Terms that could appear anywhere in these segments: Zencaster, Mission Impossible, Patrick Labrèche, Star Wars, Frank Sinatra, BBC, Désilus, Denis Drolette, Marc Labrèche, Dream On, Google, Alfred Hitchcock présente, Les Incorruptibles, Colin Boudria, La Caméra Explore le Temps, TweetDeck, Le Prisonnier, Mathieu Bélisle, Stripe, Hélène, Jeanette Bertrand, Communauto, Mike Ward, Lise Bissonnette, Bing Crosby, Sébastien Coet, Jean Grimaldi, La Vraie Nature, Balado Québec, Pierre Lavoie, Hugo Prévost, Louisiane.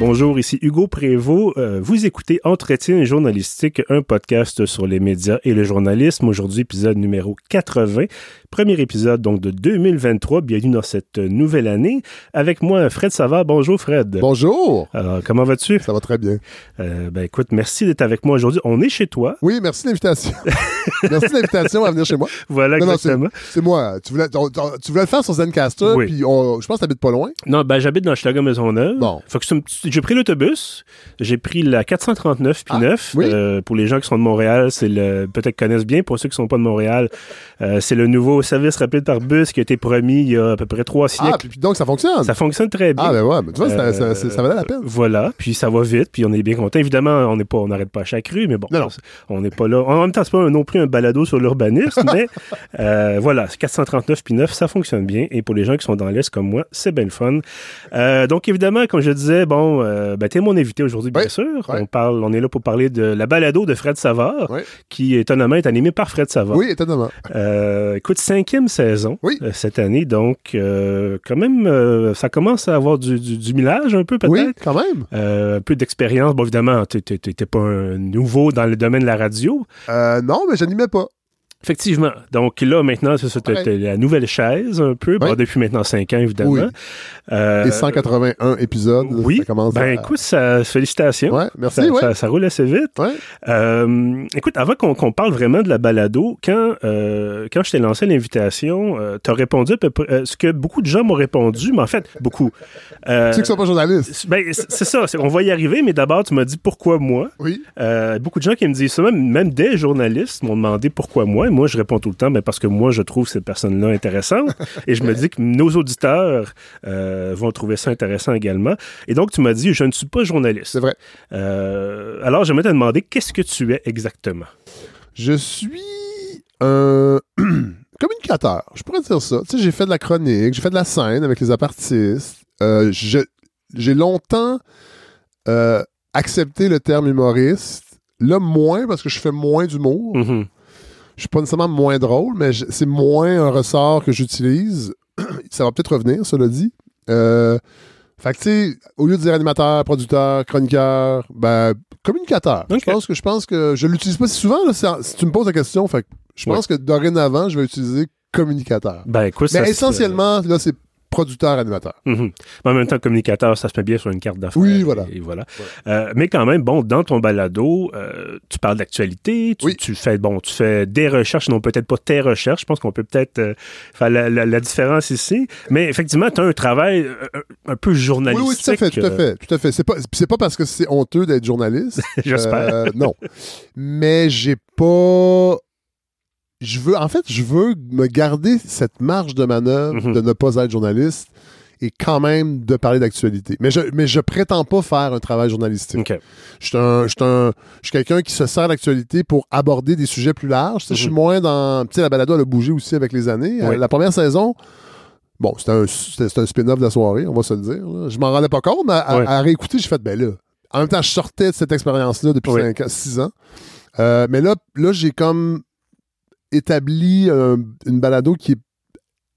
Bonjour, ici Hugo Prévost. Vous écoutez Entretiens journalistiques, un podcast sur les médias et le journalisme. Aujourd'hui, épisode numéro 80. Premier épisode donc de 2023. Bienvenue dans cette nouvelle année. Avec moi, Fred Savard. Bonjour, Fred. Bonjour. Alors, comment vas-tu? Ça va très bien. Écoute, merci d'être avec moi aujourd'hui. On est chez toi. Oui, merci de l'invitation. Merci de l'invitation à venir chez moi. Voilà, exactement. C'est moi. Tu voulais le faire sur Zencaster, oui. Puis je pense que t'habites pas loin. Non, j'habite dans Schlager-Maison-Neuve. Bon. Faut que j'ai pris l'autobus, j'ai pris la 439 puis 9. Oui. Pour les gens qui sont de Montréal, peut-être connaissent bien. Pour ceux qui ne sont pas de Montréal, c'est le nouveau service rapide par bus qui a été promis il y a à peu près 3 siècles. Ah, puis donc ça fonctionne? Ça fonctionne très bien. Ah, ben ouais, mais tu vois, ça valait la peine. Voilà, puis ça va vite, puis on est bien content. Évidemment, on n'arrête pas à chaque rue, mais bon, non. On n'est pas là. En même temps, c'est pas non plus un balado sur l'urbanisme, mais voilà, 439 puis 9, ça fonctionne bien. Et pour les gens qui sont dans l'Est comme moi, c'est bien le fun. Donc, évidemment, comme je disais, t'es mon invité aujourd'hui, bien sûr. Oui. On est là pour parler de la balado de Fred Savard, oui, qui étonnamment est animée par Fred Savard. Oui, étonnamment. Écoute, 5e saison, oui, cette année, donc quand même, ça commence à avoir du millage un peu peut-être. Oui, quand même. Un peu d'expérience. Bon, évidemment, t'étais pas un nouveau dans le domaine de la radio. Non, mais j'animais pas. Effectivement. Donc là, maintenant, c'était la nouvelle chaise, un peu, depuis maintenant 5 ans, évidemment. Oui. Et 181 épisodes, oui, ça commence à... écoute, félicitations. Ouais, merci, ça roule assez vite. Ouais. Écoute, avant qu'on parle vraiment de la balado, quand je t'ai lancé l'invitation, t'as répondu à peu près ce que beaucoup de gens m'ont répondu, mais en fait, beaucoup. Ceux qui sont pas journalistes. C'est ça, on va y arriver, mais d'abord, tu m'as dit pourquoi moi. Oui. Beaucoup de gens qui me disent ça, même des journalistes m'ont demandé pourquoi moi. Moi, je réponds tout le temps, parce que moi, je trouve cette personne-là intéressante et je me dis que nos auditeurs vont trouver ça intéressant également. Et donc, tu m'as dit, je ne suis pas journaliste. C'est vrai. Alors, j'aimerais te demander, qu'est-ce que tu es exactement? Je suis un communicateur, je pourrais dire ça. Tu sais, j'ai fait de la chronique, j'ai fait de la scène avec les apartistes. J'ai longtemps accepté le terme humoriste. Là, moins, parce que je fais moins d'humour. Mm-hmm. Je suis pas nécessairement moins drôle, mais c'est moins un ressort que j'utilise. Ça va peut-être revenir, cela dit. Fait que, tu sais, au lieu de dire animateur, producteur, chroniqueur, communicateur. Okay. Je pense que je l'utilise pas si souvent, là, si tu me poses la question. Fait que je pense que dorénavant, je vais utiliser communicateur. Mais essentiellement, là, c'est producteur-animateur. Mm-hmm. En même temps, communicateur, ça se met bien sur une carte d'affaires. Oui, voilà. Et voilà. Ouais. Mais quand même, dans ton balado, tu parles d'actualité, tu fais des recherches, non peut-être pas tes recherches, je pense qu'on peut faire la différence ici, mais effectivement, tu as un travail un peu journalistique. Oui, tout à fait. C'est pas parce que c'est honteux d'être journaliste. J'espère. Non. Mais j'ai pas... Je veux me garder cette marge de manœuvre, mm-hmm, de ne pas être journaliste et quand même de parler d'actualité. Mais je prétends pas faire un travail journalistique. Okay. Je suis quelqu'un qui se sert d'actualité pour aborder des sujets plus larges. Mm-hmm. Je suis moins dans... Tu sais, la balado, elle a bougé aussi avec les années. Oui. La première saison... Bon, c'était un spin-off de la soirée, on va se le dire. Là. Je m'en rendais pas compte, mais à réécouter, j'ai fait... En même temps, je sortais de cette expérience-là depuis 6 ans. Mais là, j'ai comme... établi une balado qui est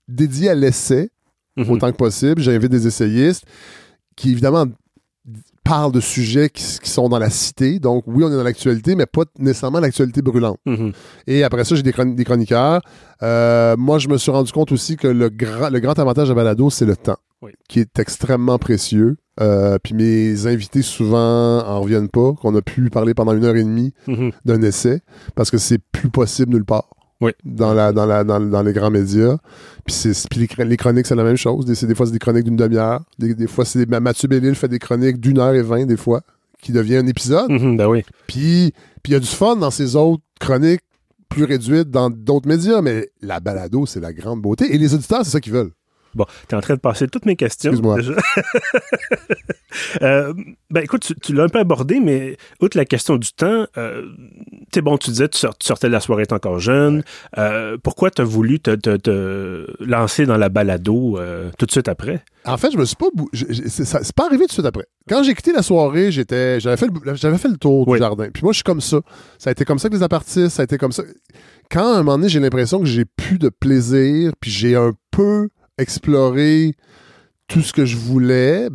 dédiée à l'essai, mm-hmm, autant que possible. J'invite des essayistes qui, évidemment, parlent de sujets qui sont dans la cité. Donc, oui, on est dans l'actualité, mais pas nécessairement l'actualité brûlante. Mm-hmm. Et après ça, j'ai des chroniqueurs. Moi, je me suis rendu compte aussi que le grand avantage de balado, c'est le temps, qui est extrêmement précieux. Puis mes invités, souvent, en reviennent pas, qu'on a pu parler pendant 1h30, mm-hmm, d'un essai, parce que c'est plus possible nulle part. Oui. Dans les grands médias. Puis les chroniques, c'est la même chose. Des fois, c'est des chroniques d'une demi-heure. Des fois, Mathieu Bélisle fait des chroniques d'1h20, des fois, qui devient un épisode. Mm-hmm, oui. Puis il y a du fun dans ces autres chroniques plus réduites dans d'autres médias, mais la balado, c'est la grande beauté. Et les auditeurs, c'est ça qu'ils veulent. Bon, t'es en train de passer toutes mes questions. Excuse-moi. Déjà. Écoute, tu l'as un peu abordé, mais outre la question du temps, tu disais, tu sortais de la soirée, t'es encore jeune. Ouais. Pourquoi t'as voulu te lancer dans la balado tout de suite après? En fait, je me suis pas... c'est pas arrivé tout de suite après. Quand j'ai quitté la soirée, j'avais fait le tour du jardin. Puis moi, je suis comme ça. Ça a été comme ça que les apartistes, ça a été comme ça. Quand, à un moment donné, j'ai l'impression que j'ai plus de plaisir, puis j'ai un peu... explorer tout ce que je voulais,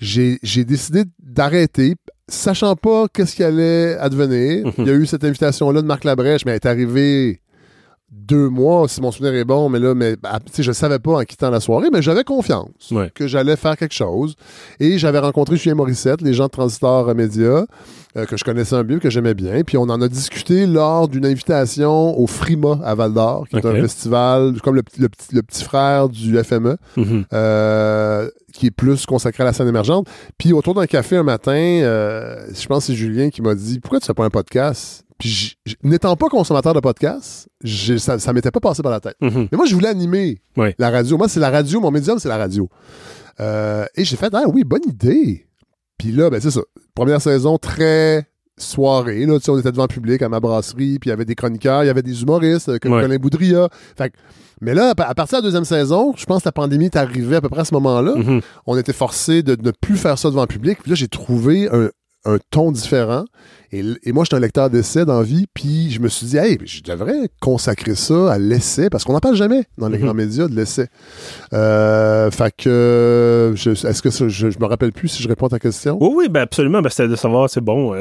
j'ai décidé d'arrêter, sachant pas qu'est-ce qui allait advenir. Il y a eu cette invitation-là de Marc Labrèche, mais elle est arrivée 2 mois, si mon souvenir est bon, mais là, je savais pas en quittant la soirée, mais j'avais confiance que j'allais faire quelque chose. Et j'avais rencontré Julien Morissette, les gens de Transistor Média, que je connaissais un peu, que j'aimais bien. Puis on en a discuté lors d'une invitation au Frima à Val-d'Or, qui est un festival, comme le petit frère du FME, qui est plus consacré à la scène émergente. Puis autour d'un café un matin, je pense que c'est Julien qui m'a dit « Pourquoi tu fais pas un podcast? » Puis, n'étant pas consommateur de podcasts, ça ne m'était pas passé par la tête. Mm-hmm. Mais moi, je voulais animer la radio. Moi, c'est la radio. Mon médium, c'est la radio. Et j'ai fait, bonne idée. Puis là, c'est ça. Première saison, très soirée. Là, on était devant le public à ma brasserie. Puis, il y avait des chroniqueurs, il y avait des humoristes, comme Colin Boudria. Mais là, à partir de la deuxième saison, je pense que la pandémie est arrivée à peu près à ce moment-là. Mm-hmm. On était forcés de ne plus faire ça devant le public. Puis là, j'ai trouvé un ton différent. Et moi, je suis un lecteur d'essais dans la vie, puis je me suis dit, je devrais consacrer ça à l'essai, parce qu'on n'en parle jamais dans les grands médias de l'essai. Est-ce que ça, je me rappelle plus si je réponds à ta question? Oui, absolument. C'était de savoir,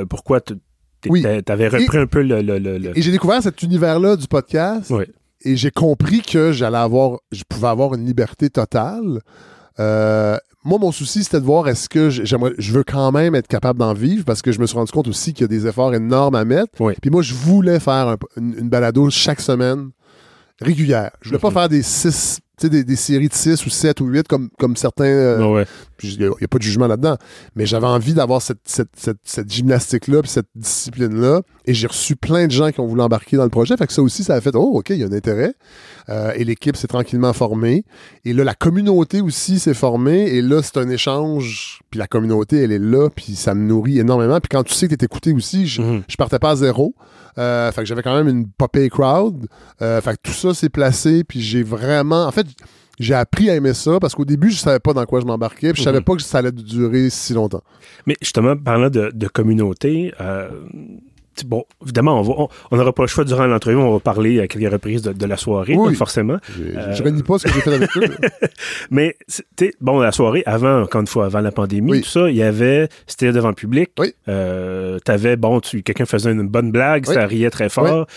pourquoi t'avais repris un peu le... Et j'ai découvert cet univers-là du podcast, et j'ai compris que je pouvais avoir une liberté totale. Moi, mon souci, c'était de voir est-ce que je veux quand même être capable d'en vivre, parce que je me suis rendu compte aussi qu'il y a des efforts énormes à mettre. Puis moi, je voulais faire une balado chaque semaine régulière. Je voulais pas faire des séries de 6 ou 7 ou 8 comme certains. Il n'y a pas de jugement là-dedans. Mais j'avais envie d'avoir cette gymnastique-là puis cette discipline-là. Et j'ai reçu plein de gens qui ont voulu embarquer dans le projet. Fait que ça aussi, ça a fait, OK, il y a un intérêt. Et l'équipe s'est tranquillement formée. Et là, la communauté aussi s'est formée. Et là, c'est un échange. Puis la communauté, elle est là. Puis ça me nourrit énormément. Puis quand tu sais que t'es écouté aussi, je partais pas à zéro. Fait que j'avais quand même une popée crowd. Fait que tout ça s'est placé. Puis j'ai vraiment... En fait, j'ai appris à aimer ça parce qu'au début, je savais pas dans quoi je m'embarquais, puis je savais pas que ça allait durer si longtemps. Mais justement, parlant de communauté, évidemment, on n'aura pas le choix durant l'entrevue, on va parler à quelques reprises de la soirée, donc forcément. Je renie pas ce que j'ai fait avec eux. Mais, la soirée, encore une fois, avant la pandémie, tout ça, il y avait, c'était devant le public, t'avais, quelqu'un faisait une bonne blague, ça riait très fort.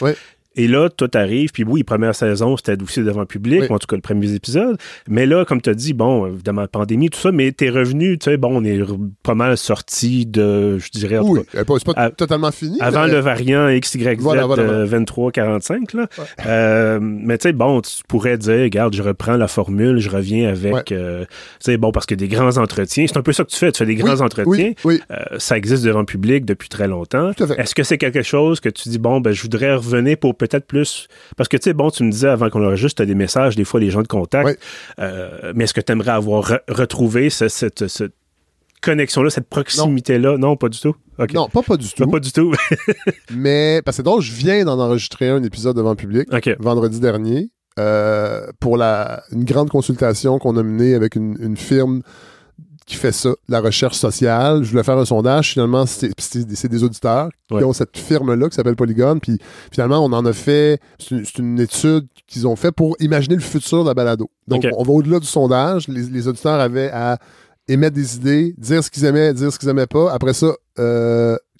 Et là, toi, t'arrives, puis première saison, c'était aussi devant le public, en tout cas, les premiers épisodes. Mais là, comme t'as dit, évidemment, pandémie, tout ça, mais t'es revenu, on est pas mal sorti de, je dirais... c'est pas totalement fini. Avant le variant XYZ 23-45, là. Mais tu pourrais dire, regarde, je reprends la formule, je reviens avec... parce que des grands entretiens, c'est un peu ça que tu fais des grands entretiens. Ça existe devant le public depuis très longtemps. Tout à fait. Est-ce que c'est quelque chose que tu dis, je voudrais revenir pour peut-être plus... Parce que, tu me disais avant qu'on enregistre des messages, des fois, les gens te contactent. Mais est-ce que tu aimerais avoir retrouvé cette connexion-là, cette proximité-là? Non, pas du tout. Okay. Non, pas du tout. Pas du tout. Mais, parce que donc, je viens d'en enregistrer un épisode devant le public, vendredi dernier, pour une grande consultation qu'on a menée avec une firme qui fait ça, la recherche sociale. Je voulais faire un sondage. Finalement, c'est des auditeurs qui ont cette firme-là qui s'appelle Polygone. Puis finalement, on en a fait... C'est une étude qu'ils ont fait pour imaginer le futur de la balado. Donc, on va au-delà du sondage. Les auditeurs avaient à émettre des idées, dire ce qu'ils aimaient, dire ce qu'ils n'aimaient pas. Après ça,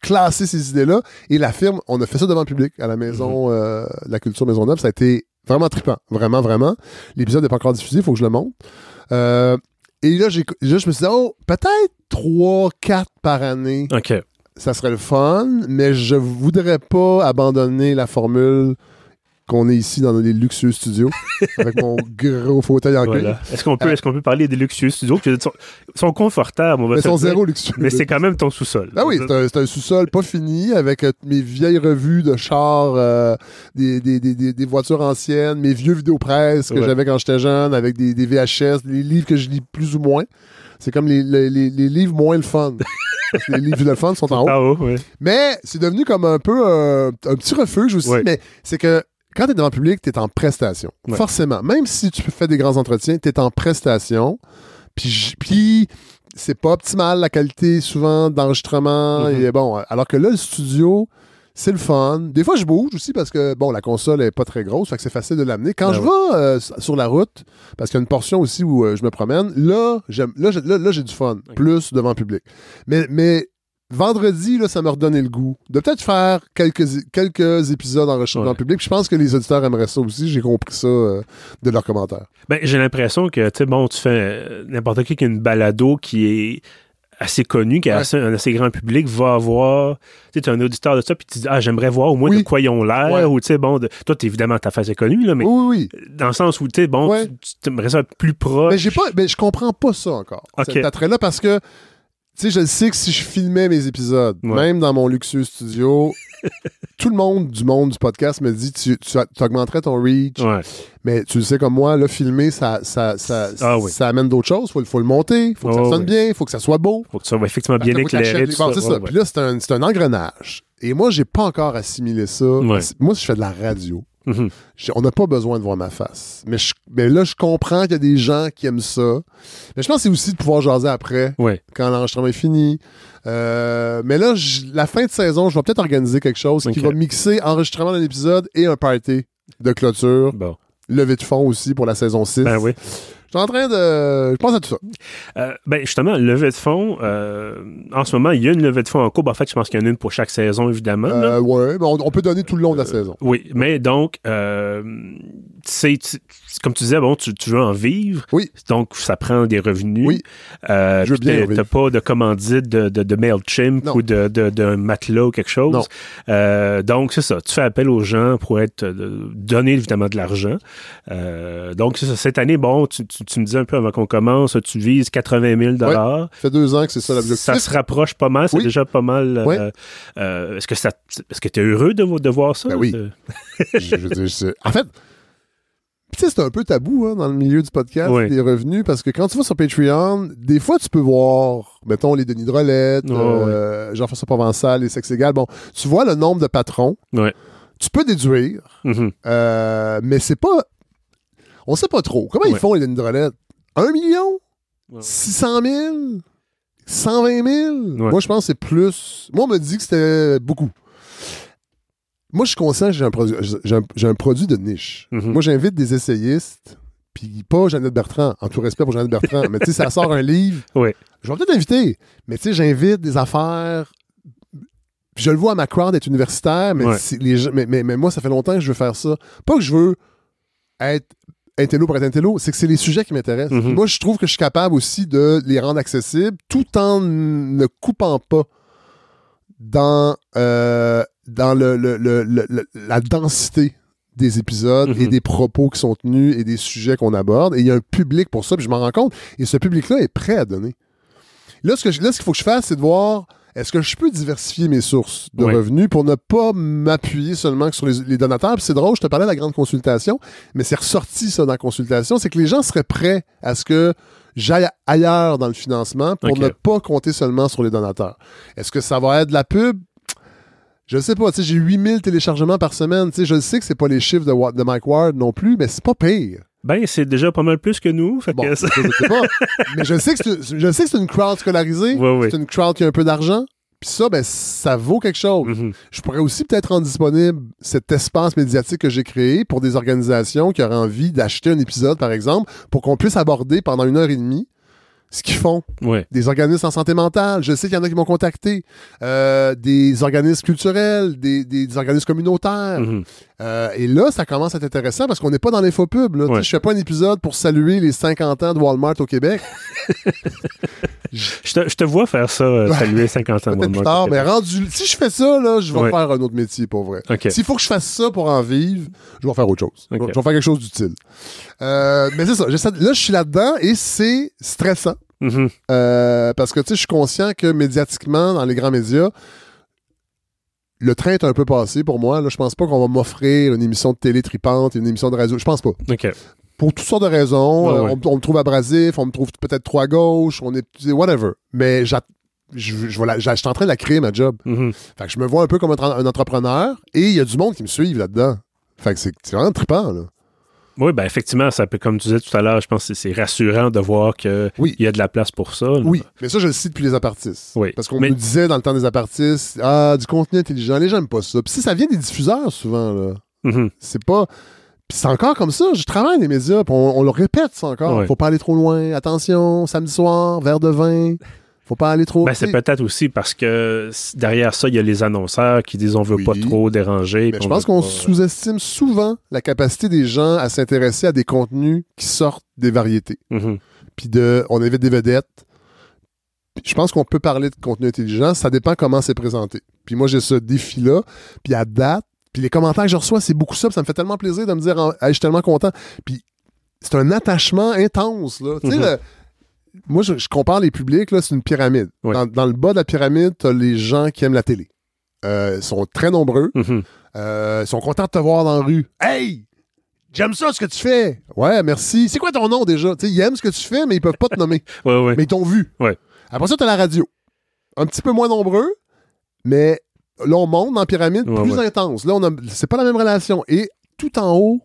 classer ces idées-là. Et la firme, on a fait ça devant le public à la Maison de la Culture Maisonneuve. Ça a été vraiment trippant. Vraiment, vraiment. L'épisode n'est pas encore diffusé. Il faut que je le montre. Et là, je me suis dit, peut-être 3-4 par année. Ça serait le fun, mais je voudrais pas abandonner la formule qu'on est ici dans les luxueux studios avec mon gros fauteuil en cuir. Est-ce qu'on peut parler des luxueux studios qui sont confortables, on va dire. Ils sont zéro luxueux. Mais c'est quand même ton sous-sol. Ah oui, c'est un sous-sol pas fini avec mes vieilles revues de chars, des voitures anciennes, mes vieux vidéopresses que j'avais quand j'étais jeune avec des VHS, les livres que je lis plus ou moins. C'est comme les livres moins le fun. Parce que les livres le fun sont en haut. Mais c'est devenu comme un peu un petit refuge aussi. Mais c'est que quand t'es devant le public, t'es en prestation. Forcément. Même si tu fais des grands entretiens, t'es en prestation. Puis c'est pas optimal, la qualité, souvent, d'enregistrement. Et alors que là, le studio, C'est le fun. Des fois, je bouge aussi parce que, bon, la console n'est pas très grosse, fait que c'est facile de l'amener. Quand je vais sur la route, parce qu'il y a une portion aussi où je me promène, là, j'ai du fun, plus devant public. Mais vendredi, là, ça m'a redonné le goût de peut-être faire quelques épisodes enregistrés en public. Puis je pense que les auditeurs aimeraient ça aussi. J'ai compris ça de leurs commentaires. Ben, j'ai l'impression que, tu sais, bon, tu fais n'importe qui a une balado qui est assez connu, qui a un assez grand public, va avoir... Tu es un auditeur de ça, puis tu dis « Ah, j'aimerais voir au moins de quoi ils ont l'air. » Ou tu sais, bon, toi, t'es évidemment ta face est connue, là, mais dans le sens où, tu sais, bon, tu aimerais ça être plus proche. Mais je comprends pas ça encore, cet attrait-là, parce que, tu sais, je sais que si je filmais mes épisodes, même dans mon luxueux studio... Tout le monde du podcast me dit tu augmenterais ton reach, mais tu le sais comme moi, là, filmer, ça amène d'autres choses. Faut le monter, faut que ça sonne bien, faut que ça soit beau. Faut que ça soit effectivement bien éclairé. Puis là, c'est un engrenage. Et moi, j'ai pas encore assimilé ça. Ouais. Moi, si je fais de la radio, on n'a pas besoin de voir ma face. Mais là, je comprends qu'il y a des gens qui aiment ça. Mais je pense que c'est aussi de pouvoir jaser après, quand l'enregistrement est fini. Mais là, la fin de saison, je vais peut-être organiser quelque chose qui va mixer enregistrement d'un épisode et un party de clôture. Bon. Levée de fonds aussi pour la saison 6. Ben oui. Je suis en train de... Je pense à tout ça. Ben justement, levée de fonds, en ce moment, il y a une levée de fonds en cours. En fait, je pense qu'il y en a une pour chaque saison, évidemment. Oui, ben on peut donner tout le long de la saison. Oui, mais donc, comme tu disais, bon, tu veux en vivre. Oui. Donc, ça prend des revenus. Oui. Je veux bien en vivre. T'as pas de commandite de MailChimp ou d'un matelas ou quelque chose. Non. Donc, c'est ça. Tu fais appel aux gens pour donner, évidemment, de l'argent. Donc, c'est ça. Cette année, bon, tu me disais un peu avant qu'on commence, tu vises 80 000 $. Ça fait 2 ans que c'est ça l'objectif. Ça se rapproche pas mal, c'est déjà pas mal. Oui. Est-ce que tu es heureux de voir ça? Ben oui. En fait, c'est un peu tabou dans le milieu du podcast, les revenus, parce que quand tu vas sur Patreon, des fois tu peux voir, mettons, les Denis Drolette, Jean-François Provençal, les Sexes Égales. Bon, tu vois le nombre de patrons. Ouais. Tu peux déduire, mais c'est pas... On sait pas trop. Comment ils font, les Denis Drolette? 1 million? 600 000? 120 000? Ouais. Moi, je pense que c'est plus... Moi, on me dit que c'était beaucoup. Moi, je suis conscient que j'ai un produit de niche. Mm-hmm. Moi, j'invite des essayistes, puis pas Jeanette Bertrand, en tout respect pour Jeanette Bertrand, mais tu sais, ça sort un livre. Ouais. Je vais peut-être inviter, mais tu sais, j'invite des affaires... Puis je le vois à ma crowd d'être universitaire, mais moi, ça fait longtemps que je veux faire ça. Pas que je veux être... Intello pour être intello, c'est que c'est les sujets qui m'intéressent. Mm-hmm. Moi, je trouve que je suis capable aussi de les rendre accessibles tout en ne coupant pas dans la densité des épisodes et des propos qui sont tenus et des sujets qu'on aborde. Et il y a un public pour ça, puis je m'en rends compte. Et ce public-là est prêt à donner. Là, ce qu'il faut que je fasse, c'est de voir... Est-ce que je peux diversifier mes sources de revenus pour ne pas m'appuyer seulement sur les donateurs? Puis c'est drôle, je te parlais de la grande consultation, mais c'est ressorti ça dans la consultation, c'est que les gens seraient prêts à ce que j'aille ailleurs dans le financement pour ne pas compter seulement sur les donateurs. Est-ce que ça va être de la pub? Je sais pas, j'ai 8000 téléchargements par semaine, je sais que c'est pas les chiffres de Mike Ward non plus, mais c'est pas pire. Ben, c'est déjà pas mal plus que nous. Fait bon, que ça... je sais pas. Mais je sais que c'est une crowd scolarisée. Ouais, c'est une crowd qui a un peu d'argent. Puis ça, ben, ça vaut quelque chose. Mm-hmm. Je pourrais aussi peut-être rendre disponible cet espace médiatique que j'ai créé pour des organisations qui auraient envie d'acheter un épisode, par exemple, pour qu'on puisse aborder pendant 1h30 ce qu'ils font. Ouais. Des organismes en santé mentale. Je sais qu'il y en a qui m'ont contacté. Des organismes culturels, des organismes communautaires. Mm-hmm. Et là, ça commence à être intéressant parce qu'on n'est pas dans l'infopub. Là. Ouais. Je fais pas un épisode pour saluer les 50 ans de Walmart au Québec. je te vois faire ça, saluer 50 ans de Walmart. Tard, mais rendu, si je fais ça, là, je vais faire un autre métier, pour vrai. Okay. S'il faut que je fasse ça pour en vivre, je vais faire autre chose. Okay. Je vais faire quelque chose d'utile. Mais c'est ça. Là, je suis là-dedans et c'est stressant. Mm-hmm. Parce que je suis conscient que médiatiquement, dans les grands médias, le train est un peu passé pour moi. Là, je pense pas qu'on va m'offrir une émission de télé tripante, une émission de radio. Je pense pas. Okay. Pour toutes sortes de raisons. Oh, on me trouve abrasif, on me trouve peut-être trop à gauche, on est whatever. Mais je suis en train de la créer, ma job. Mm-hmm. Fait que je me vois un peu comme un entrepreneur et il y a du monde qui me suit là-dedans. Fait que c'est vraiment trippant, là. Oui, bien, effectivement, ça peut, comme tu disais tout à l'heure, je pense que c'est rassurant de voir qu'il y a de la place pour ça. Oui, là. Mais ça, je le cite depuis les apartistes. Oui. Parce qu'on nous disait dans le temps des apartistes, ah, du contenu intelligent, les gens n'aiment pas ça. Puis si ça vient des diffuseurs, souvent, là, c'est pas... Puis c'est encore comme ça. Je travaille dans les médias, puis on le répète, ça encore. Faut pas aller trop loin. Attention, samedi soir, verre de vin... Faut pas aller trop... Ben, c'est peut-être aussi parce que derrière ça, il y a les annonceurs qui disent on veut pas trop déranger. Mais je pense qu'on sous-estime souvent la capacité des gens à s'intéresser à des contenus qui sortent des variétés. Puis on évite des vedettes. Puis je pense qu'on peut parler de contenu intelligent. Ça dépend comment c'est présenté. Puis moi, j'ai ce défi-là. Puis à date, puis les commentaires que je reçois, c'est beaucoup ça. Puis ça me fait tellement plaisir de me dire hey, je suis tellement content. Puis c'est un attachement intense, là. Tu sais, moi, je compare les publics, là, c'est une pyramide. Oui. Dans le bas de la pyramide, t'as les gens qui aiment la télé. Ils sont très nombreux. Ils sont contents de te voir dans la rue. « Hey! J'aime ça, ce que tu fais! »« Ouais, merci. C'est quoi ton nom, déjà? » Ils aiment ce que tu fais, mais ils peuvent pas te nommer. Mais ils t'ont vu. Après ça, t'as la radio. Un petit peu moins nombreux, mais là, on monte dans la pyramide, plus intense. Là, c'est pas la même relation. Et tout en haut,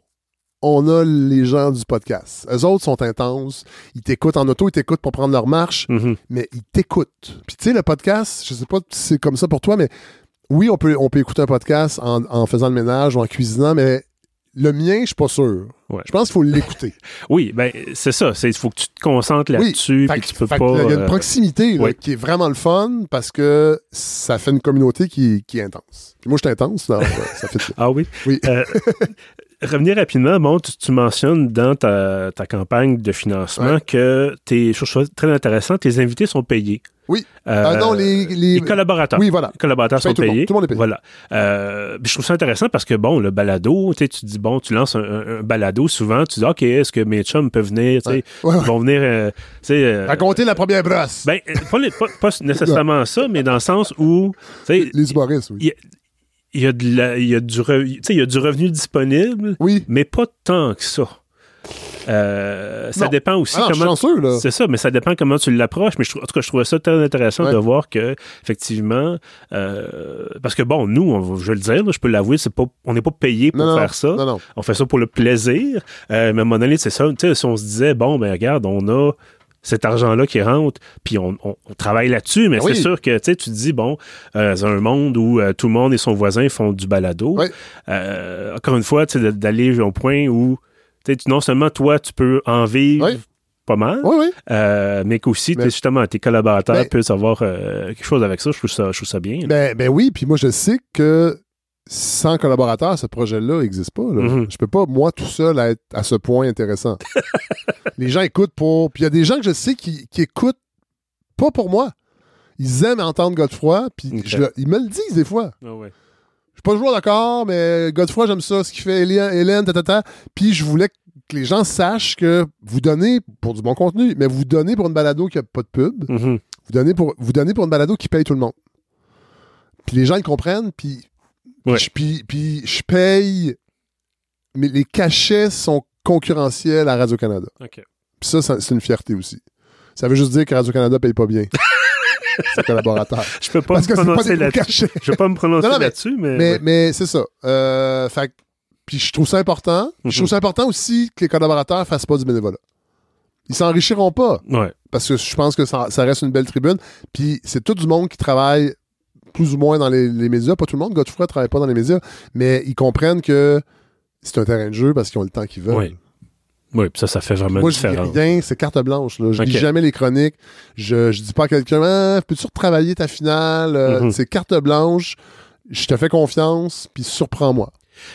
on a les gens du podcast. Eux autres sont intenses. Ils t'écoutent en auto, ils t'écoutent pour prendre leur marche, mais ils t'écoutent. Puis tu sais, le podcast, je sais pas si c'est comme ça pour toi, mais oui, on peut écouter un podcast en faisant le ménage ou en cuisinant, mais le mien, je suis pas sûr. Je pense qu'il faut l'écouter. Oui, ben c'est ça. Il faut que tu te concentres là-dessus. Oui, il y a une proximité là, qui est vraiment le fun parce que ça fait une communauté qui est intense. Puis moi, je suis intense. Alors, ça fait... Ah oui? Oui. Revenir rapidement, bon, tu mentionnes dans ta campagne de financement que tes choses très intéressantes, tes invités sont payés. Oui. Non, les collaborateurs. Oui, voilà. Les collaborateurs sont payés. Tout le monde est payé. Voilà. Je trouve ça intéressant parce que, bon, le balado, tu sais, tu dis, bon, tu lances un balado, souvent, tu dis, OK, est-ce que mes chums peuvent venir, tu sais, vont venir, tu sais... raconter la première brosse. Ben, pas nécessairement ça, mais dans le sens où, tu sais... Les humoristes, oui. Il y a du revenu disponible, mais pas tant que ça. Ça dépend aussi comment... chanceux, là. C'est ça, mais ça dépend comment tu l'approches. Mais en tout cas, je trouvais ça très intéressant de voir que, effectivement, parce que bon, nous, je vais le dire, là, je peux l'avouer, on n'est pas payé pour faire ça. Non. On fait ça pour le plaisir. Mais à un moment donné, c'est ça. Si on se disait, bon, ben regarde, on a cet argent-là qui rentre, puis on travaille là-dessus, mais c'est sûr que tu te dis, bon, c'est un monde où tout le monde et son voisin font du balado. Encore une fois, d'aller au point où non seulement toi, tu peux en vivre pas mal, mais qu'aussi, justement, tes collaborateurs peuvent avoir quelque chose avec ça. Je trouve ça bien. Ben oui, puis moi, je sais que sans collaborateurs, ce projet-là n'existe pas. Là. Je peux pas, moi, tout seul, être à ce point intéressant. Les gens écoutent pour... Puis il y a des gens que je sais qui écoutent pas pour moi. Ils aiment entendre Godefroy, puis ils me le disent des fois. Je suis pas toujours d'accord, mais Godefroy, j'aime ça, ce qu'il fait, Hélène, Puis je voulais que les gens sachent que vous donnez pour du bon contenu, mais vous donnez pour une balado qui n'a pas de pub, vous donnez pour une balado qui paye tout le monde. Puis les gens le comprennent, puis... Puis je paye, mais les cachets sont concurrentiels à Radio-Canada. Puis ça, c'est une fierté aussi. Ça veut juste dire que Radio-Canada paye pas bien ses collaborateurs. Je peux pas me prononcer là-dessus. Je peux pas me prononcer là-dessus, mais c'est ça. Puis je trouve ça important. Je trouve ça important aussi que les collaborateurs fassent pas du bénévolat. Ils s'enrichiront pas. Parce que je pense que ça reste une belle tribune. Puis c'est tout du monde qui travaille plus ou moins dans les médias. Pas tout le monde. Godefroy ne travaille pas dans les médias, mais ils comprennent que c'est un terrain de jeu parce qu'ils ont le temps qu'ils veulent. Oui, puis ça fait vraiment une différence. Moi, je dis rien, c'est carte blanche. Là. Je lis jamais les chroniques. Je dis pas à quelqu'un « Peux-tu retravailler ta finale? C'est carte blanche. Je te fais confiance, puis surprends-moi. »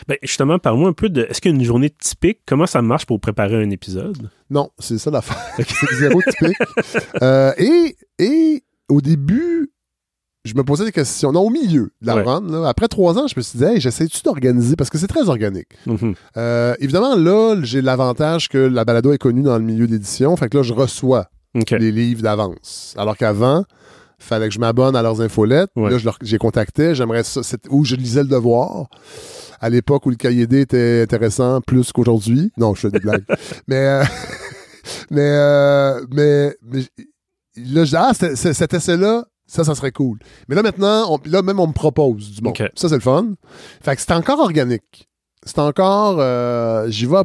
Ben, justement, parle-moi un peu de... Est-ce qu'il y a une journée typique? Comment ça marche pour préparer un épisode? Non, c'est ça l'affaire. C'est zéro typique. Et au début... Je me posais des questions. Non, au milieu de la run, là, après 3 ans, je me suis dit, hey, j'essaie-tu d'organiser? Parce que c'est très organique. Évidemment, là, j'ai l'avantage que la balado est connue dans le milieu d'édition. Fait que là, je reçois les livres d'avance. Alors qu'avant, il fallait que je m'abonne à leurs infolettes. Là, j'ai contacté. J'aimerais ça. Ou je lisais Le Devoir. À l'époque où le cahier D était intéressant plus qu'aujourd'hui. Non, je fais des blagues. Mais là, je dis, cet essai-là, ça serait cool. Mais là, maintenant, on me propose du monde. Ça, c'est le fun. Fait que c'est encore organique. C'est encore... j'y vais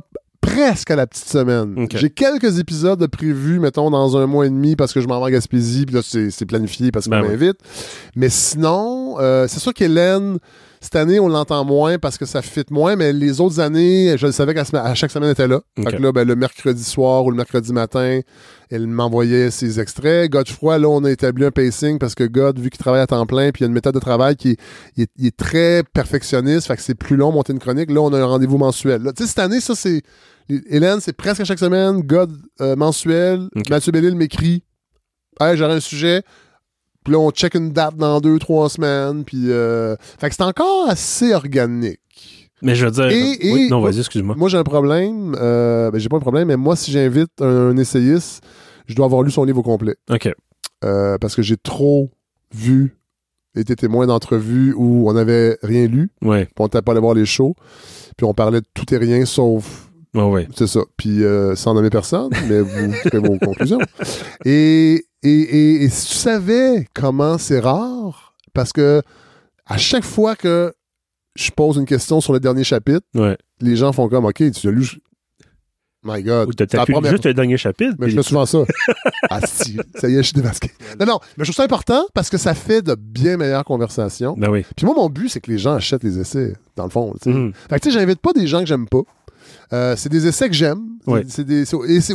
presque à la petite semaine. Okay. J'ai quelques épisodes de prévus, mettons, dans un mois et demi, parce que je m'en vais en Gaspésie, puis là, c'est planifié parce qu'on m'invite. Mais sinon, c'est sûr qu'Hélène, cette année, on l'entend moins parce que ça fit moins, mais les autres années, je le savais qu'à chaque semaine, elle était là. Okay. Fait que là, ben, le mercredi soir ou le mercredi matin, elle m'envoyait ses extraits. Godefroy, là, on a établi un pacing parce que God, vu qu'il travaille à temps plein, puis il y a une méthode de travail qui est très perfectionniste, fait que c'est plus long monter une chronique. Là, on a un rendez-vous mensuel. Tu sais, cette année, ça, c'est... Hélène, c'est presque à chaque semaine. God, mensuel. Okay. Mathieu Bélisle m'écrit. « Hey, j'aurais un sujet. » Puis là, on check une date dans 2-3 semaines. Puis, fait que c'est encore assez organique. Mais je veux dire... oui, non, vas-y, excuse-moi. Moi, j'ai un problème. Ben, j'ai pas un problème, mais moi, si j'invite un essayiste, je dois avoir lu son livre au complet. OK. Parce que j'ai trop vu, été témoin d'entrevues où on n'avait rien lu. Ouais. Puis on n'était pas allé voir les shows. Puis on parlait de tout et rien, sauf... Oh oui. C'est ça. Puis sans nommer personne, mais vous ferez vos conclusions. Et si tu savais comment c'est rare, parce que à chaque fois que je pose une question sur le dernier chapitre, ouais, les gens font comme « OK, tu as lu... » My God. Ou t'as pu juste le dernier chapitre. Mais je fais souvent ça. Ah si, ça y est, je suis démasqué. Non, mais je trouve ça important parce que ça fait de bien meilleures conversations. Ben oui. Puis moi, mon but, c'est que les gens achètent les essais, dans le fond. Fait que tu sais, j'invite pas des gens que j'aime pas. C'est des essais que j'aime. Oui.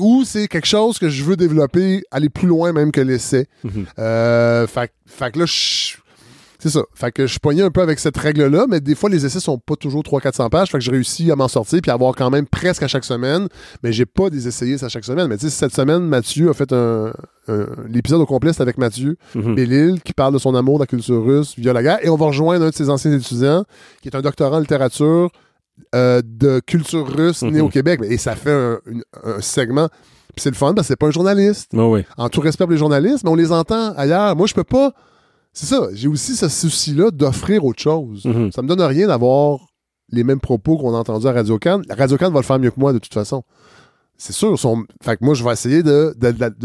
Ou c'est quelque chose que je veux développer, aller plus loin même que l'essai. Mm-hmm. Fait que là, c'est ça. Fait que je pognais un peu avec cette règle-là, mais des fois, les essais sont pas toujours 300-400 pages. Fait que je réussis à m'en sortir puis à avoir quand même presque à chaque semaine. Mais j'ai pas des essayistes à chaque semaine. Mais tu sais, cette semaine, Mathieu a fait l'épisode au complet, c'est avec Mathieu Bélisle, qui parle de son amour de la culture russe via la guerre. Et on va rejoindre un de ses anciens étudiants, qui est un doctorant en littérature de culture russe née au Québec. Et ça fait un segment. Puis c'est le fun parce que c'est pas un journaliste. Oh oui. En tout respect pour les journalistes, mais on les entend ailleurs. Moi, je peux pas. C'est ça. J'ai aussi ce souci-là d'offrir autre chose. Mm-hmm. Ça me donne rien d'avoir les mêmes propos qu'on a entendus à Radio-Canada. Radio-Canada va le faire mieux que moi, de toute façon. C'est sûr. Fait que moi, je vais essayer de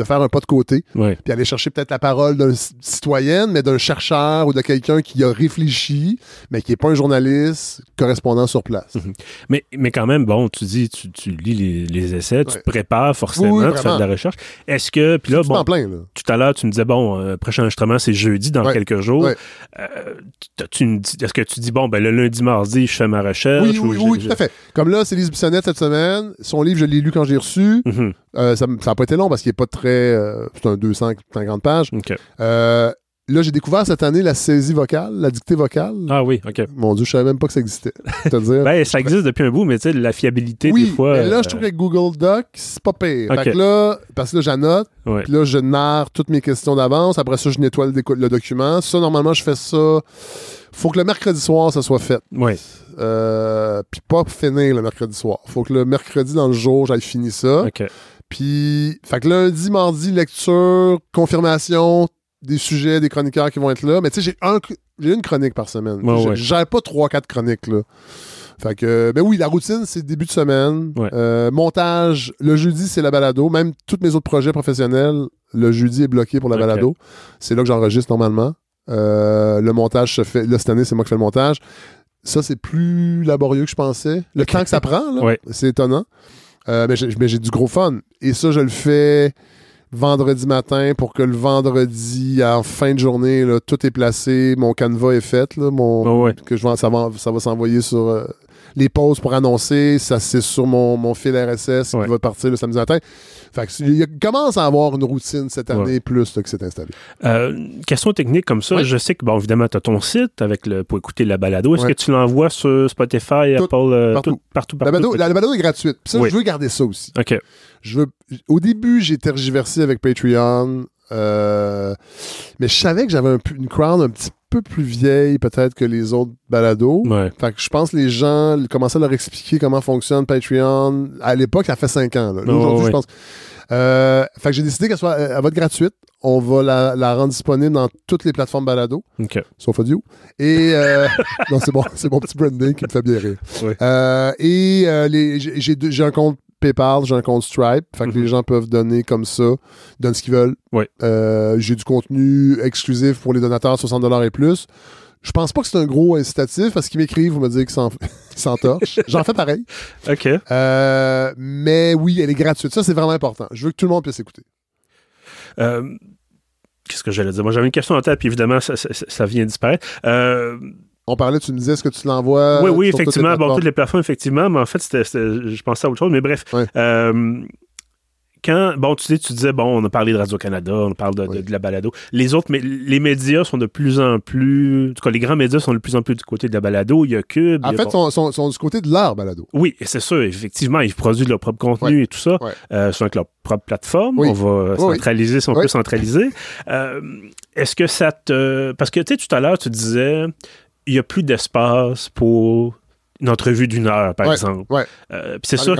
faire un pas de côté. Ouais. Puis aller chercher peut-être la parole d'un citoyen, mais d'un chercheur ou de quelqu'un qui a réfléchi, mais qui n'est pas un journaliste correspondant sur place. Mm-hmm. Mais quand même, bon, tu dis, tu lis les essais, tu te prépares forcément, tu fais de la recherche. Est-ce que... Puis là, bon, plein, là. Tout à l'heure, tu me disais, bon, prochain enregistrement, c'est jeudi, dans quelques jours. Ouais. Est-ce que tu dis, bon, ben le lundi, mardi, je fais ma recherche? Oui, tout à fait. Comme là, c'est Lise Bissonnette cette semaine. Son livre, je l'ai lu quand j'ai reçu. Mm-hmm. Ça n'a pas été long parce qu'il n'est pas très... c'est un 250 pages. Okay. Là, j'ai découvert cette année la saisie vocale, la dictée vocale. Ah oui, OK. Mon Dieu, je savais même pas que ça existait. C'est-à-dire, ben, ça existe depuis un bout, mais tu sais, la fiabilité des fois... Oui, mais là, je trouve que Google Doc, c'est pas pire. Okay. Fait que là, parce que là, j'annote, puis là, je narre toutes mes questions d'avance. Après ça, je nettoie le document. Ça, normalement, je fais ça... Faut que le mercredi soir, ça soit fait. Oui. Puis pas finir le mercredi soir. Faut que le mercredi, dans le jour, j'aille finir ça. OK. Puis, fait que lundi, mardi, lecture, confirmation... des sujets, des chroniqueurs qui vont être là. Mais tu sais, j'ai une chronique par semaine. Oh, je gère pas 3-4 chroniques, là. Fait que, ben oui, la routine, c'est début de semaine. Ouais. Montage, le jeudi, c'est la balado. Même tous mes autres projets professionnels, le jeudi est bloqué pour la balado. C'est là que j'enregistre normalement. Le montage se fait... Là, cette année, c'est moi qui fais le montage. Ça, c'est plus laborieux que je pensais. Le temps que ça prend, là, c'est étonnant. Mais j'ai du gros fun. Et ça, je le fais... vendredi matin pour que le vendredi en fin de journée, là, tout est placé, mon canevas est fait, là, que ça va s'envoyer sur les pauses pour annoncer, ça c'est sur mon fil RSS qui va partir le samedi matin. Fait que il commence à avoir une routine cette année plus là, que c'est installé. Question technique comme ça, je sais que bon évidemment tu as ton site avec pour écouter la balado, est-ce que tu l'envoies sur Spotify, Apple, partout. La balado est gratuite. Puis ça je veux garder ça aussi. OK. Au début, j'ai tergiversé avec Patreon, mais je savais que j'avais une crowd un petit peu plus vieille peut-être que les autres balados. Ouais. Fait que je pense que les gens commençaient à leur expliquer comment fonctionne Patreon. À l'époque, ça fait 5 ans. Là. Aujourd'hui, je pense... fait que j'ai décidé qu'elle va être gratuite. On va la rendre disponible dans toutes les plateformes balado. Okay. Sauf audio. Et non, c'est mon petit branding qui me fait bien rire. Oui. J'ai un compte PayPal, j'ai un compte Stripe, fait que les gens peuvent donner comme ça, donnent ce qu'ils veulent. Oui. J'ai du contenu exclusif pour les donateurs, $60 et plus. Je pense pas que c'est un gros incitatif, parce qu'ils m'écrivent, vous me dites qu'ils s'en qui s'entorchent. J'en fais pareil. OK. Mais oui, elle est gratuite. Ça, c'est vraiment important. Je veux que tout le monde puisse écouter. Qu'est-ce que j'allais dire? Moi, j'avais une question en tête, puis évidemment, ça vient disparaître. On parlait, tu me disais, est-ce que tu l'envoies? Oui, oui, effectivement. Bon, toutes les plateformes, effectivement, mais en fait, je pensais à autre chose, mais bref. Ouais. Quand, bon, tu disais, bon, on a parlé de Radio-Canada, on parle de la balado. Les autres, mais les médias sont de plus en plus... En tout cas, les grands médias sont de plus en plus du côté de la balado. Il y a Cube... En fait, sont du côté de l'art balado. Oui, et c'est sûr. Effectivement, ils produisent leur propre contenu et tout ça. Ouais. Sont avec leur propre plateforme. Oui. On va centraliser si on peut centraliser. Est-ce que ça te... Parce que, tu sais, tout à l'heure, tu disais, il n'y a plus d'espace pour une entrevue d'une heure, par exemple. Oui. C'est sûr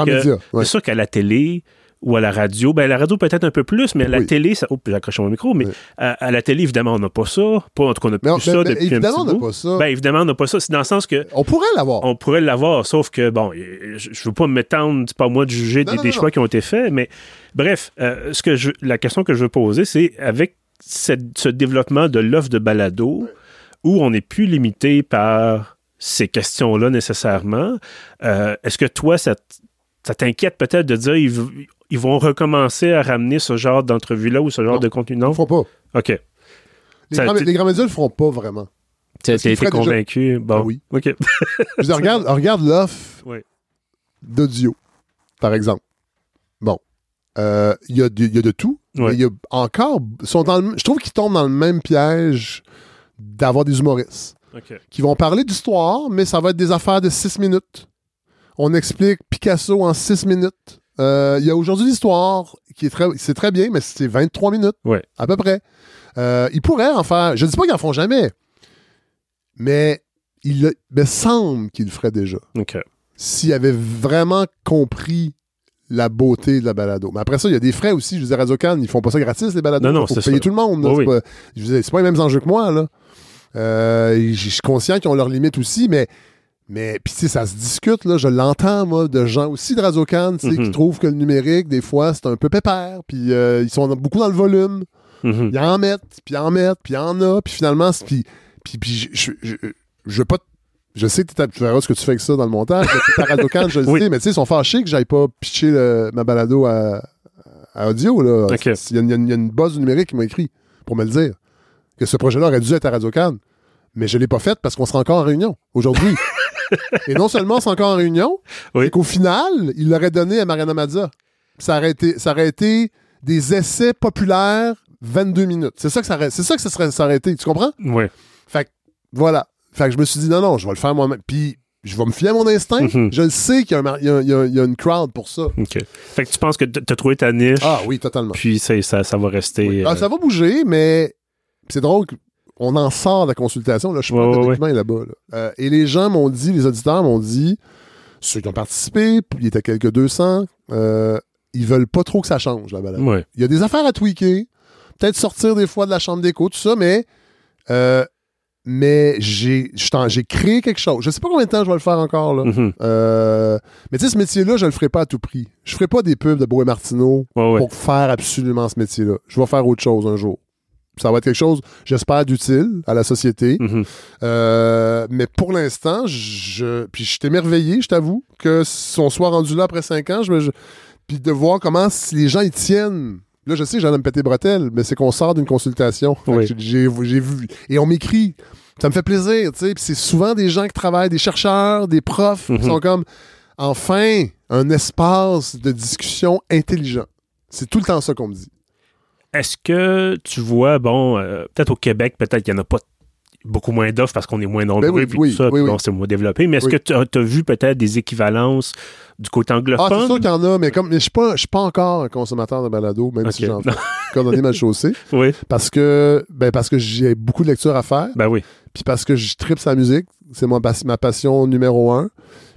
qu'à la télé... ou à la radio, ben la radio peut-être un peu plus, mais à la télé, ça... Oh, j'ai accroché mon micro, mais à la télé, évidemment, on n'a pas ça. En tout cas, on n'a plus ça depuis un petit bout. Ben, évidemment, on n'a pas ça. C'est dans le sens que... On pourrait l'avoir. Sauf que, bon, je ne veux pas m'étendre, c'est pas moi de juger des choix qui ont été faits, mais bref, la question que je veux poser, c'est avec ce développement de l'offre de balado, où on n'est plus limité par ces questions-là nécessairement, est-ce que toi, ça t'inquiète peut-être de dire... Ils vont recommencer à ramener ce genre d'entrevue-là ou ce genre de contenu? Non, ils ne le feront pas. OK. Les grands médias ne le feront pas vraiment. Tu as été convaincu? Déjà... Bon. Ah oui. OK. Je dis, regarde l'offre d'audio, par exemple. Bon. Il y a de tout. Ouais. Mais il y a encore... je trouve qu'ils tombent dans le même piège d'avoir des humoristes. OK. Qui vont parler d'histoire, mais ça va être des affaires de 6 minutes. On explique Picasso en 6 minutes. Il y a aujourd'hui l'histoire, c'est très bien, mais c'est 23 minutes, à peu près. Ils pourraient en faire... Je ne dis pas qu'ils n'en font jamais, mais il me semble qu'ils le feraient déjà. Okay. S'ils avaient vraiment compris la beauté de la balado. Mais après ça, il y a des frais aussi. Je veux dire, Radio-Can, ils ne font pas ça gratis, les balados. Non, c'est payer tout le monde. Oh, c'est pas les mêmes enjeux que moi, là. Je suis conscient qu'ils ont leurs limites aussi, mais... puis tu sais, ça se discute, là, je l'entends, moi, de gens aussi de Radio-Can, tu sais, qui trouvent que le numérique, des fois, c'est un peu pépère, puis ils sont beaucoup dans le volume, ils en mettent, puis en mettent, puis en a, puis finalement, puis je veux pas... Je sais que tu verras ce que tu fais avec ça dans le montage, t'es à Radio-Can, je le sais, mais tu sais, ils sont fâchés que j'aille pas pitcher ma balado à audio, là. Okay. Il y a une boss du numérique qui m'a écrit pour me le dire, que ce projet-là aurait dû être à Radio-Can, mais je l'ai pas fait parce qu'on sera encore en réunion aujourd'hui. Et non seulement c'est encore en réunion, c'est qu'au final, il l'aurait donné à Mariana Mazza. Ça aurait été des essais populaires 22 minutes. C'est ça que ça serait arrêté. Tu comprends? Oui. Fait que, voilà. Fait que je me suis dit, non, je vais le faire moi-même. Puis, je vais me fier à mon instinct. Je le sais qu'il y a une crowd pour ça. OK. Fait que tu penses que t'as trouvé ta niche. Ah oui, totalement. Puis, ça va rester... Oui. Ça va bouger, mais c'est drôle que... On en sort de la consultation. Là, je suis pas techniquement là-bas. Là. Et les gens m'ont dit, les auditeurs m'ont dit, ceux qui ont participé, il était quelques 200, ils veulent pas trop que ça change, la balade. Ouais. Il y a des affaires à tweaker, peut-être sortir des fois de la chambre d'écho, tout ça, mais j'ai créé quelque chose. Je sais pas combien de temps je vais le faire encore. Là. Mais tu sais, ce métier-là, je le ferai pas à tout prix. Je ferai pas des pubs de Beau et Martineau pour faire absolument ce métier-là. Je vais faire autre chose un jour. Ça va être quelque chose, j'espère, d'utile à la société. Mais pour l'instant, je suis émerveillé, je t'avoue, que si on soit rendu là après 5 ans, puis de voir comment les gens y tiennent. Là, je sais que j'en ai me péter bretelles, mais c'est qu'on sort d'une consultation. J'ai vu. Et on m'écrit. Ça me fait plaisir, tu sais. Puis c'est souvent des gens qui travaillent, des chercheurs, des profs, qui sont comme, enfin, un espace de discussion intelligent. C'est tout le temps ça qu'on me dit. Est-ce que tu vois, peut-être au Québec, peut-être qu'il n'y en a pas beaucoup moins d'offres parce qu'on est moins nombreux, c'est moins développé, mais est-ce que tu as vu peut-être des équivalences du côté anglophone? Ah, c'est sûr qu'il y en a, mais je ne suis pas encore un consommateur de balado, même si j'en fais, quand on est mal chaussé, parce que j'ai beaucoup de lectures à faire, puis parce que je tripe sa musique, c'est ma passion numéro 1.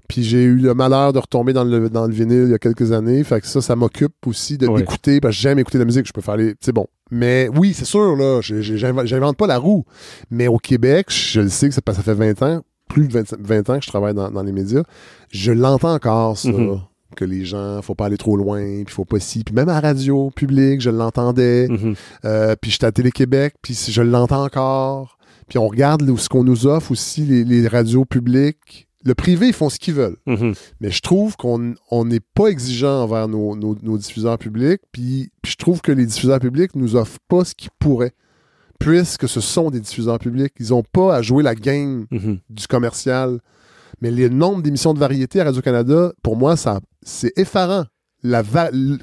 Puis j'ai eu le malheur de retomber dans le vinyle il y a quelques années. Fait que ça m'occupe aussi de l'écouter. Parce que j'aime écouter de la musique. Je peux faire les... C'est bon. Mais oui, c'est sûr, là. J'invente pas la roue. Mais au Québec, je le sais que ça fait 20 ans, plus de 20 ans que je travaille dans les médias. Je l'entends encore, ça. Que les gens, faut pas aller trop loin, puis faut pas si... Puis même à la radio publique, je l'entendais. Puis j'étais à Télé-Québec, puis je l'entends encore. Puis on regarde ce qu'on nous offre aussi, les radios publiques. Le privé, ils font ce qu'ils veulent. Mm-hmm. Mais je trouve qu'on n'est pas exigeant envers nos diffuseurs publics. Puis je trouve que les diffuseurs publics nous offrent pas ce qu'ils pourraient. Puisque ce sont des diffuseurs publics. Ils n'ont pas à jouer la game mm-hmm. du commercial. Mais le nombre d'émissions de variété à Radio-Canada, pour moi, ça, c'est effarant.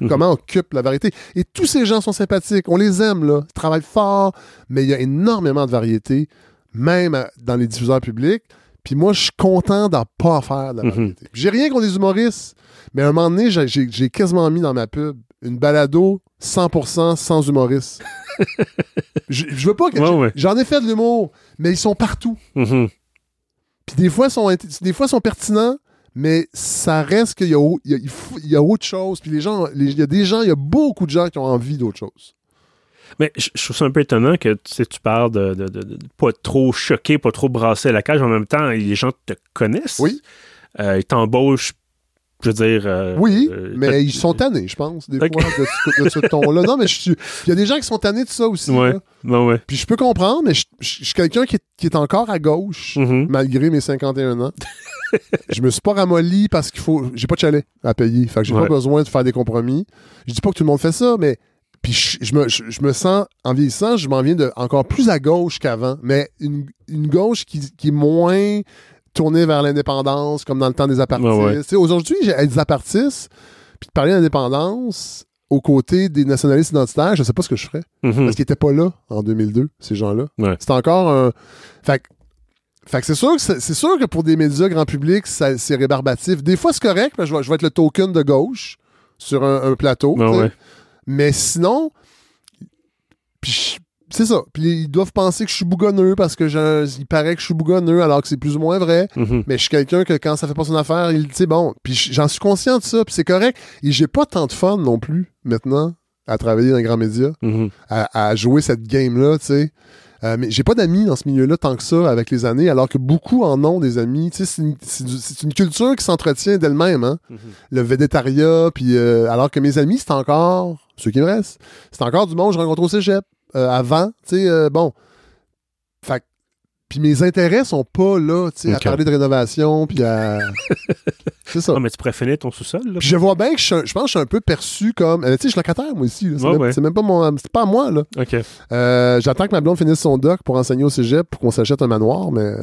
Comment occupe la variété. Et tous ces gens sont sympathiques. On les aime, là. Ils travaillent fort. Mais il y a énormément de variété, même dans les diffuseurs publics. Puis moi, je suis content d'en pas faire de la variété. Mm-hmm. J'ai rien contre les humoristes, mais à un moment donné, j'ai quasiment mis dans ma pub une balado 100% sans humoriste. Je veux pas que... Ouais. J'en ai fait de l'humour, mais ils sont partout. Mm-hmm. Puis des fois, ils sont pertinents, mais ça reste qu'il y a autre chose. Puis il y a beaucoup de gens qui ont envie d'autre chose. Mais je trouve ça un peu étonnant que tu parles de pas trop choquer, pas trop brasser la cage. En même temps, les gens te connaissent. Oui. Ils t'embauchent, je veux dire... mais ils sont tannés, je pense, des fois, de ce ton-là. Non, mais il y a des gens qui sont tannés de ça aussi. Ouais. Non, ouais. Puis je peux comprendre, mais je suis quelqu'un qui est encore à gauche, malgré mes 51 ans. Je me suis pas ramolli parce qu'il faut... J'ai pas de chalet à payer, fait que j'ai pas besoin de faire des compromis. Je dis pas que tout le monde fait ça, mais... Puis je me sens, en vieillissant, je m'en viens de encore plus à gauche qu'avant, mais une gauche qui est moins tournée vers l'indépendance, comme dans le temps des apartistes. Ouais, ouais. Aujourd'hui, être des apartistes, puis de parler d'indépendance aux côtés des nationalistes identitaires, je sais pas ce que je ferais. Mm-hmm. Parce qu'ils n'étaient pas là en 2002, ces gens-là. Ouais. C'est encore un... Fait que c'est sûr que pour des médias grand public, c'est rébarbatif. Des fois, c'est correct, mais je vais être le token de gauche sur un plateau. Ouais. Mais sinon, c'est ça. Puis ils doivent penser que je suis bougonneux parce que il paraît que je suis bougonneux alors que c'est plus ou moins vrai. Mm-hmm. Mais je suis quelqu'un que quand ça fait pas son affaire, il dit bon. Puis j'en suis conscient de ça. Puis c'est correct. Et j'ai pas tant de fun non plus maintenant à travailler dans les grands médias, à jouer cette game-là, tu sais. Mais j'ai pas d'amis dans ce milieu-là tant que ça avec les années, alors que beaucoup en ont des amis. Tu sais, c'est une culture qui s'entretient d'elle-même, hein? Mm-hmm. Le végétariat, puis alors que mes amis, c'est encore ceux qui me restent. C'est encore du monde que je rencontre au cégep avant, tu sais, bon. Fait puis mes intérêts sont pas là, tu sais, à parler de rénovation, puis à... C'est ça. Non, mais tu pourrais finir ton sous-sol, là. Puis je vois bien que je pense que je suis un peu perçu comme... tu sais, je suis locataire, moi, ici. Là. C'est même pas mon... C'est pas à moi, là. OK. J'attends que ma blonde finisse son doc pour enseigner au cégep pour qu'on s'achète un manoir, mais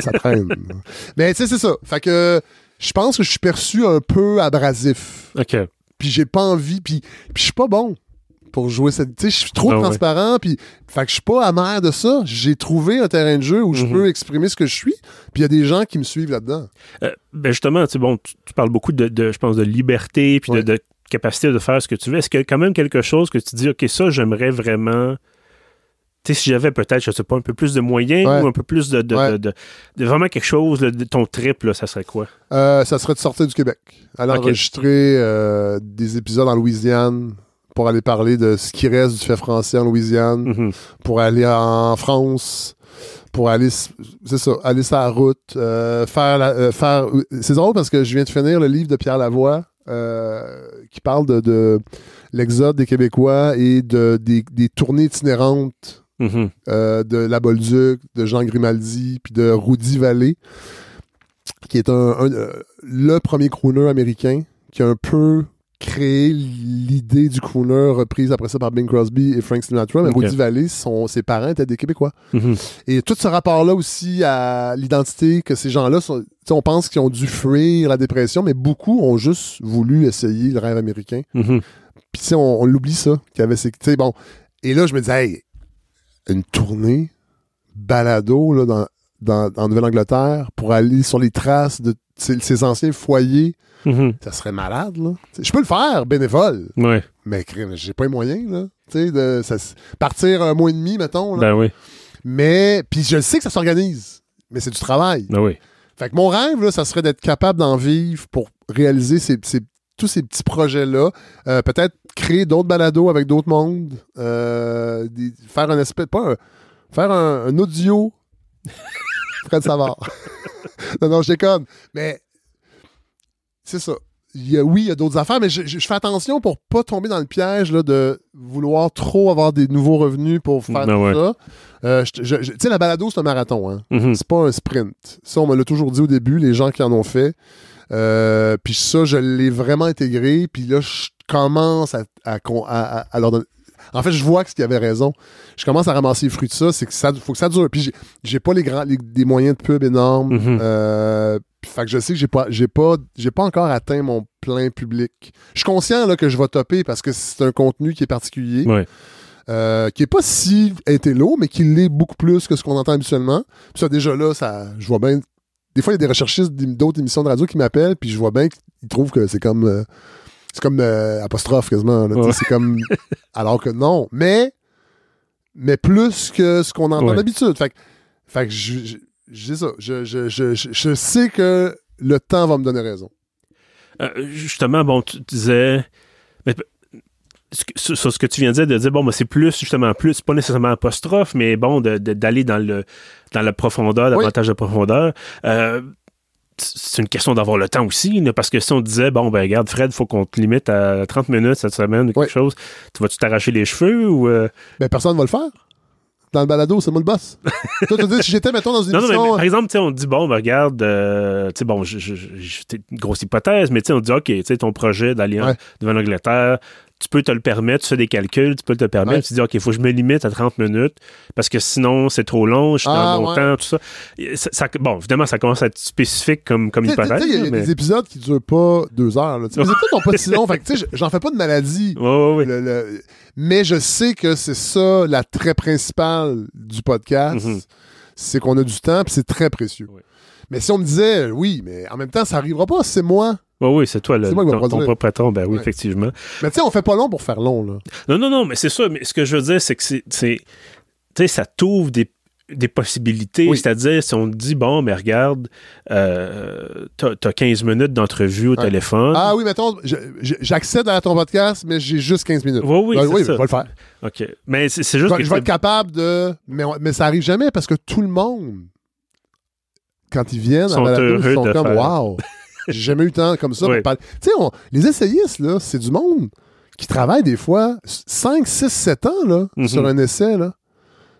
ça traîne. Mais tu sais, c'est ça. Fait que je pense que je suis perçu un peu abrasif. OK. Puis j'ai pas envie, puis je suis pas bon pour jouer cette... Tu sais, je suis trop transparent, puis... Fait que je suis pas amer de ça. J'ai trouvé un terrain de jeu où je peux exprimer ce que je suis, puis il y a des gens qui me suivent là-dedans. Ben justement, tu parles beaucoup de je pense, de liberté, puis de capacité de faire ce que tu veux. Est-ce qu'il y a quand même quelque chose que tu dis, OK, ça, j'aimerais vraiment... Tu sais, si j'avais peut-être, je sais pas, un peu plus de moyens ou un peu plus de vraiment quelque chose, là, de ton trip, là, ça serait quoi? Ça serait de sortir du Québec. Aller enregistrer des épisodes en Louisiane, pour aller parler de ce qui reste du fait français en Louisiane, pour aller en France, pour aller, c'est ça, aller sur la route, faire... C'est drôle parce que je viens de finir le livre de Pierre Lavoie qui parle de l'exode des Québécois et des tournées itinérantes de La Bolduc, de Jean Grimaldi, puis de Rudy Vallée, qui est le premier crooner américain qui a un peu... créer l'idée du crooner reprise après ça par Bing Crosby et Frank Sinatra, mais Rudy Vallée, ses parents étaient des Québécois. Mm-hmm. Et tout ce rapport-là aussi à l'identité que ces gens-là sont... On pense qu'ils ont dû fuir la dépression, mais beaucoup ont juste voulu essayer le rêve américain. Mm-hmm. Puis tu sais, on l'oublie ça, qu'il y avait ces... bon. Et là, je me disais, hey, une tournée balado là, en Nouvelle-Angleterre pour aller sur les traces de ces anciens foyers, ça serait malade, là. Je peux le faire, bénévole. Ouais. Mais j'ai pas les moyens, là. Tu sais, partir un mois et demi, mettons. Là. Ben oui. Mais, puis je sais que ça s'organise, mais c'est du travail. Ben oui. Fait que mon rêve, là, ça serait d'être capable d'en vivre pour réaliser tous ces petits projets-là. Peut-être créer d'autres balados avec d'autres mondes. Faire un aspect, faire un audio. Fred Savard. Non, je déconne. Mais c'est ça. il y a d'autres affaires, mais je fais attention pour pas tomber dans le piège là, de vouloir trop avoir des nouveaux revenus pour faire ça. Tu sais, la balado, c'est un marathon. Hein? Mm-hmm. C'est pas un sprint. Ça, on me l'a toujours dit au début, les gens qui en ont fait. Puis ça, je l'ai vraiment intégré. Puis là, je commence à leur donner... En fait, je vois que ce qu'il avait raison. Je commence à ramasser les fruits de ça. C'est que ça faut que ça dure. Puis j'ai pas des moyens de pub énormes. Mm-hmm. Fait que je sais que j'ai pas encore atteint mon plein public. Je suis conscient là, que je vais topper parce que c'est un contenu qui est particulier, qui est pas si intello, mais qui l'est beaucoup plus que ce qu'on entend habituellement. Puis ça, déjà là, ça, je vois bien... Des fois, il y a des recherchistes d'autres émissions de radio qui m'appellent, puis je vois bien qu'ils trouvent que c'est comme... Apostrophe, quasiment. Là, c'est comme... Alors que non. Mais plus que ce qu'on entend d'habitude. Fait que j'ai ça. Je sais que le temps va me donner raison. Justement, bon, tu disais... Mais, sur ce que tu viens de dire, bon, ben, c'est plus, justement, plus, pas nécessairement apostrophe, mais bon, d'aller dans la profondeur, davantage de profondeur. C'est une question d'avoir le temps aussi, là, parce que si on disait, bon, ben regarde, Fred, il faut qu'on te limite à 30 minutes cette semaine ou quelque chose, tu vas-tu t'arracher les cheveux ou... Ben, personne ne va le faire. Dans le balado, c'est moi le boss. Toi, tu dis, si j'étais, mettons, dans une émission... Non, mais, par exemple, tu sais, on dit, bon, ben regarde, tu sais, bon, c'est une grosse hypothèse, mais tu sais, on dit, OK, tu sais, ton projet d'aller devant l'Angleterre, tu peux te le permettre, tu fais des calculs, tu peux te le permettre, tu te dis, OK, il faut que je me limite à 30 minutes, parce que sinon, c'est trop long, je suis dans mon temps, tout ça. Bon, évidemment, ça commence à être spécifique comme hypothèse. Il y a des épisodes qui ne durent pas 2 heures. Les épisodes sont pas si longs, fait que tu sais, j'en fais pas de maladie. Mais je sais que c'est ça l'attrait principal du podcast, mm-hmm. c'est qu'on a du temps, puis c'est très précieux. Oui. Mais si on me disait, oui, mais en même temps, ça n'arrivera pas, c'est moi. Oui, c'est toi, ton propre patron. Ben oui, effectivement. Mais tu sais, on fait pas long pour faire long, là. Non, mais c'est ça. Mais ce que je veux dire, c'est que tu sais, ça t'ouvre des possibilités. Oui. C'est-à-dire, si on te dit, bon, mais regarde, t'as 15 minutes d'entrevue au téléphone. Ah oui, mettons, j'accède à ton podcast, mais j'ai juste 15 minutes. Oui, je vais le faire. OK. Mais c'est juste que je vais être capable de... Mais ça arrive jamais, parce que tout le monde, quand ils viennent, sont heureux, sont comme « Wow! » J'ai jamais eu le temps comme ça. Tu sais, les essayistes, là, c'est du monde qui travaille des fois 5, 6, 7 ans là, mm-hmm. sur un essai. Là.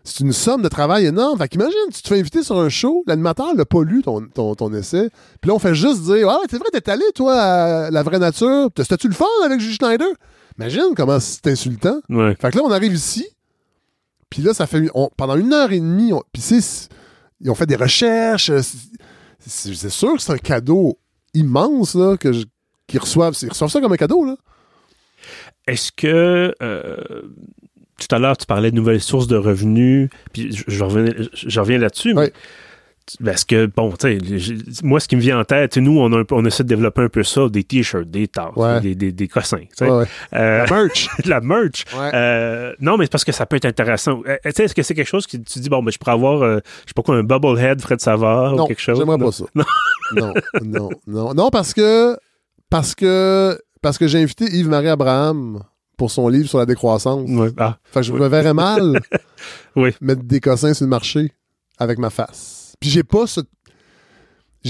C'est une somme de travail énorme. Fait qu'imagine, tu te fais inviter sur un show, l'animateur n'a pas lu ton essai. Puis là, on fait juste dire « Ah, c'est vrai, t'es allé, toi, à La Vraie Nature. T'as-tu le fun avec Julie Schneider? » Imagine comment c'est insultant. Ouais. Fait que là, on arrive ici. Puis là, ça fait... pendant 1h30, ils ont fait des recherches. C'est sûr que c'est un cadeau immense là, qu'ils reçoivent. Ils reçoivent ça comme un cadeau, là. Est-ce que... tout à l'heure, tu parlais de nouvelles sources de revenus, puis je reviens là-dessus, mais parce que, bon, tu sais, moi, ce qui me vient en tête, nous, on essaie de développer un peu ça, des t-shirts, des tasses, des cossins. La merch. Ouais. Non, mais c'est parce que ça peut être intéressant. Tu sais, est-ce que c'est quelque chose que tu dis, bon, ben, je pourrais avoir, je sais pas quoi, un bubblehead Fred Savard ou quelque chose? Non, j'aimerais pas ça. Non. Non, parce que j'ai invité Yves-Marie Abraham pour son livre sur la décroissance. Fait que je me verrais mal mettre des cossins sur le marché avec ma face. Puis puis je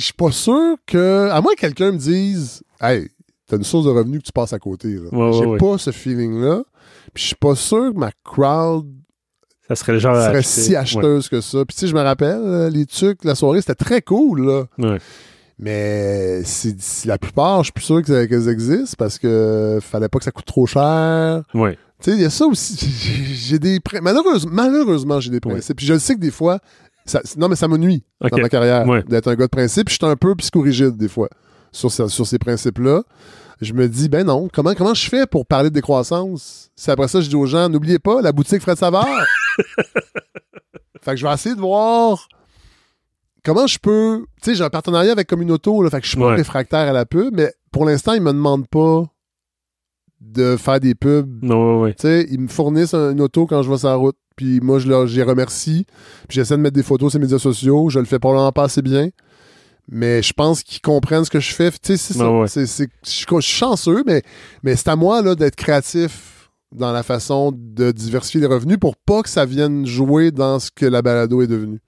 suis pas sûr que... À moins que quelqu'un me dise « Hey, t'as une source de revenus que tu passes à côté. » J'ai pas ce feeling-là. Puis je suis pas sûr que ma crowd ça serait, le genre serait si acheteuse que ça. Puis tu sais, je me rappelle, les trucs, la soirée, c'était très cool, là. Ouais. Mais la plupart, je suis plus sûr qu'elles existent parce que fallait pas que ça coûte trop cher. Ouais. Tu sais, il y a ça aussi. J'ai des malheureusement, j'ai des principes. Puis je le sais que des fois, ça me nuit dans ma carrière d'être un gars de principe. Je suis un peu psychorigide des fois sur ces principes-là. Je me dis, ben non, comment je fais pour parler de décroissance? C'est après ça, je dis aux gens, n'oubliez pas, la boutique Fred Savard. Fait que je vais essayer de voir comment je peux... Tu sais, j'ai un partenariat avec Communauto, là, fait que je suis pas réfractaire à la pub, mais pour l'instant, ils me demandent pas de faire des pubs. Tu sais, ils me fournissent une auto quand je vais sur la route. Puis moi, je les remercie. Puis j'essaie de mettre des photos sur les médias sociaux. Je le fais probablement pas assez bien. Mais je pense qu'ils comprennent ce que je fais. Tu sais, c'est ça. Je suis chanceux, mais c'est à moi là, d'être créatif dans la façon de diversifier les revenus pour pas que ça vienne jouer dans ce que la balado est devenue.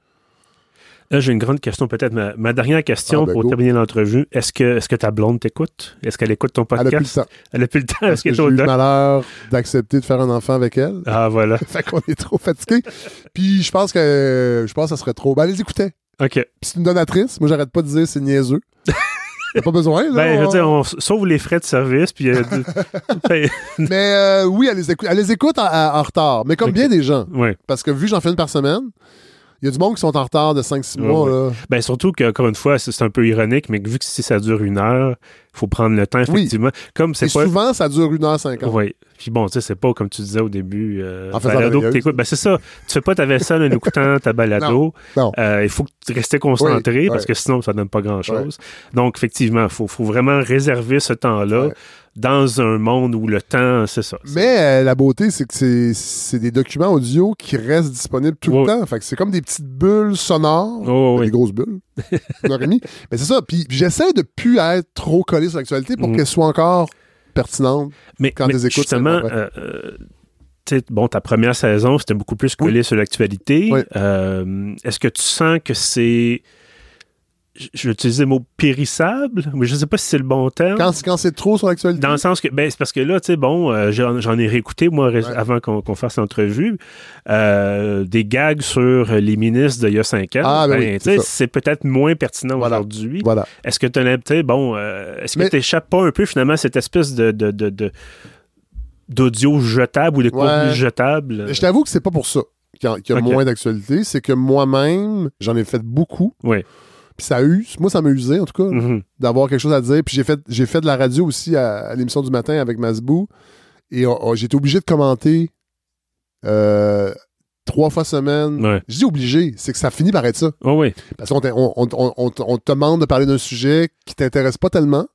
Là, j'ai une grande question, peut-être ma dernière question pour terminer l'entrevue. Est-ce que ta blonde t'écoute? Est-ce qu'elle écoute ton podcast? Elle n'a plus le temps. Parce que j'ai eu le malheur d'accepter de faire un enfant avec elle. Ah, voilà. Fait qu'on est trop fatigués. Puis je pense que ça serait trop... Ben, elle les écoutait. OK. C'est une donatrice. Moi, j'arrête pas de dire c'est niaiseux. T'as pas besoin, là. Ben, je veux dire, on sauve les frais de service, puis... Mais oui, elle les écoute en retard, mais comme bien des gens. Oui. Parce que vu que j'en fais une par semaine... Il y a du monde qui sont en retard de 5-6 mois. Ouais. Là. Ben, surtout qu'encore une fois, c'est un peu ironique, mais vu que si ça dure une heure, il faut prendre le temps, effectivement. Oui. Comme c'est pas... souvent, ça dure 1h50. Oui. Puis bon, tu sais, c'est pas comme tu disais au début, balado que t'écoutes. Ben, c'est ça. Tu fais pas ta vaisselle en écoutant ta balado. Non. Il faut rester concentré parce que sinon, ça donne pas grand-chose. Ouais. Donc, effectivement, il faut vraiment réserver ce temps-là dans un monde où le temps, c'est ça. Mais la beauté, c'est que c'est des documents audio qui restent disponibles tout le temps. Fait que c'est comme des petites bulles sonores, des grosses bulles. Mais c'est ça. Puis j'essaie de plus être trop collé sur l'actualité pour qu'elle soit encore pertinente quand les écoutes. Justement, ta première saison, c'était beaucoup plus collé sur l'actualité. Oui. Est-ce que tu sens que c'est... Je vais utiliser le mot périssable, mais je ne sais pas si c'est le bon terme. Quand c'est trop sur l'actualité? Dans le sens que, c'est parce que là, tu sais, j'en ai réécouté, moi, avant qu'on fasse l'entrevue, des gags sur les ministres d'il y a 5 ans. Ah, oui, c'est peut-être moins pertinent aujourd'hui. Voilà. Est-ce que tu n'échappes pas un peu, finalement, à cette espèce de d'audio jetable ou de contenu jetable? Je t'avoue que c'est pas pour ça qu'il y a moins d'actualité. C'est que moi-même, j'en ai fait beaucoup. Oui. Puis ça use. Moi, ça m'a usé, en tout cas, d'avoir quelque chose à dire. Puis j'ai fait de la radio aussi à l'émission du matin avec Masbou. Et j'étais obligé de commenter 3 fois semaine. Ouais. Je dis obligé, c'est que ça finit par être ça. Oh oui. Parce qu'on te demande de parler d'un sujet qui t'intéresse pas tellement.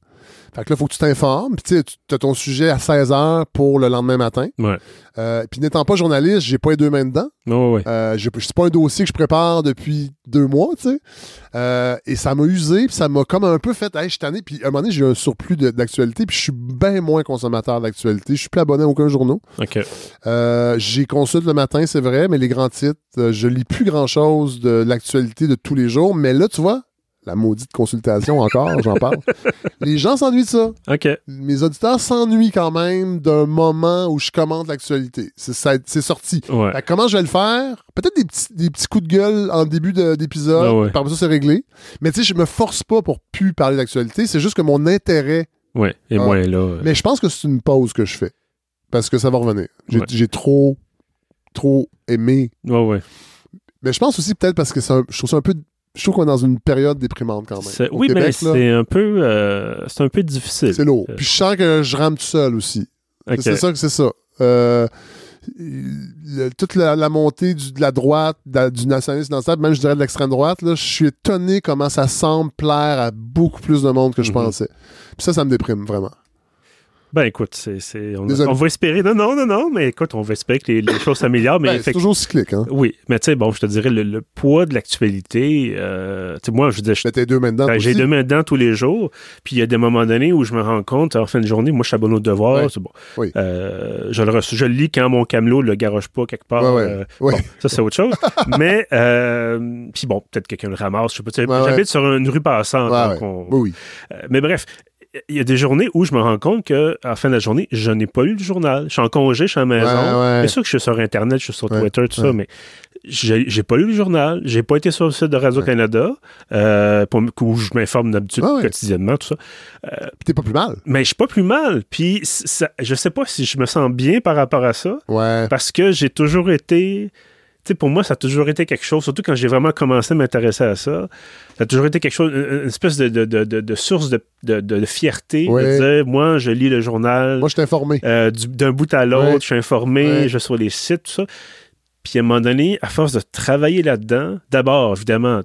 Fait que là, il faut que tu t'informes. Puis tu sais, tu as ton sujet à 16h pour le lendemain matin. Ouais. Puis n'étant pas journaliste, j'ai pas les deux mains dedans. Oh, ouais. C'est pas un dossier que je prépare depuis 2 mois, tu sais. Et ça m'a usé, puis ça m'a comme un peu fait « Hey, je suis tanné ». Puis à un moment donné, j'ai eu un surplus d'actualité, puis je suis bien moins consommateur d'actualité. Je suis plus abonné à aucun journal. OK. J'y consulte le matin, c'est vrai, mais les grands titres, je lis plus grand-chose de l'actualité de tous les jours. Mais là, tu vois... La maudite consultation encore, j'en parle. Les gens s'ennuient de ça. Okay. Mes auditeurs s'ennuient quand même d'un moment où je commente l'actualité. C'est sorti. Ouais. Fait, comment je vais le faire? Peut-être des petits coups de gueule en début d'épisode. Ah ouais. Par ça, c'est réglé. Mais tu sais, je me force pas pour plus parler d'actualité. C'est juste que mon intérêt... Oui, et moins là. Mais je pense que c'est une pause que je fais. Parce que ça va revenir. J'ai trop aimé. Ouais. Mais je pense aussi peut-être parce que je trouve ça un peu... Je trouve qu'on est dans une période déprimante quand même. Au Québec, mais c'est un peu difficile. C'est lourd. Puis je sens que je rame tout seul aussi. Okay. C'est ça. Toute la montée de la droite, du nationalisme dans ça, même je dirais de l'extrême droite, là, je suis étonné comment ça semble plaire à beaucoup plus de monde que je pensais. Puis ça me déprime vraiment. Ben écoute, on va espérer... Non, mais écoute, on va espérer que les choses s'améliorent. Mais c'est toujours cyclique, hein? Oui, mais tu sais, bon, je te dirais, le poids de l'actualité... tu sais, moi, je dis... J'ai 2 mains dedans aussi. J'ai 2 mains dedans tous les jours, puis il y a des moments donnés où je me rends compte, en fin de journée, moi, je suis abonné au devoir, c'est bon. Oui. Je le lis quand mon camelot le garoche pas quelque part. Oui. Bon, ça, c'est autre chose. Mais, puis bon, peut-être quelqu'un le ramasse, je sais pas. J'habite sur une rue passante. Mais bref... Il y a des journées où je me rends compte qu'à la fin de la journée, je n'ai pas lu le journal. Je suis en congé, je suis à la maison. Bien sûr que je suis sur Internet, je suis sur Twitter, tout ça, mais j'ai pas lu le journal. J'ai pas été sur le site de Radio-Canada, où je m'informe d'habitude quotidiennement, tout ça. Puis t'es pas plus mal. Mais je suis pas plus mal. Puis je sais pas si je me sens bien par rapport à ça, parce que j'ai toujours été... T'sais, pour moi, ça a toujours été quelque chose, surtout quand j'ai vraiment commencé à m'intéresser à ça, ça a toujours été quelque chose, une espèce de source de fierté, de dire, moi, je lis le journal. Moi, je suis informé. D'un bout à l'autre, je suis informé, je suis sur les sites, tout ça. Puis à un moment donné, à force de travailler là-dedans, d'abord, évidemment,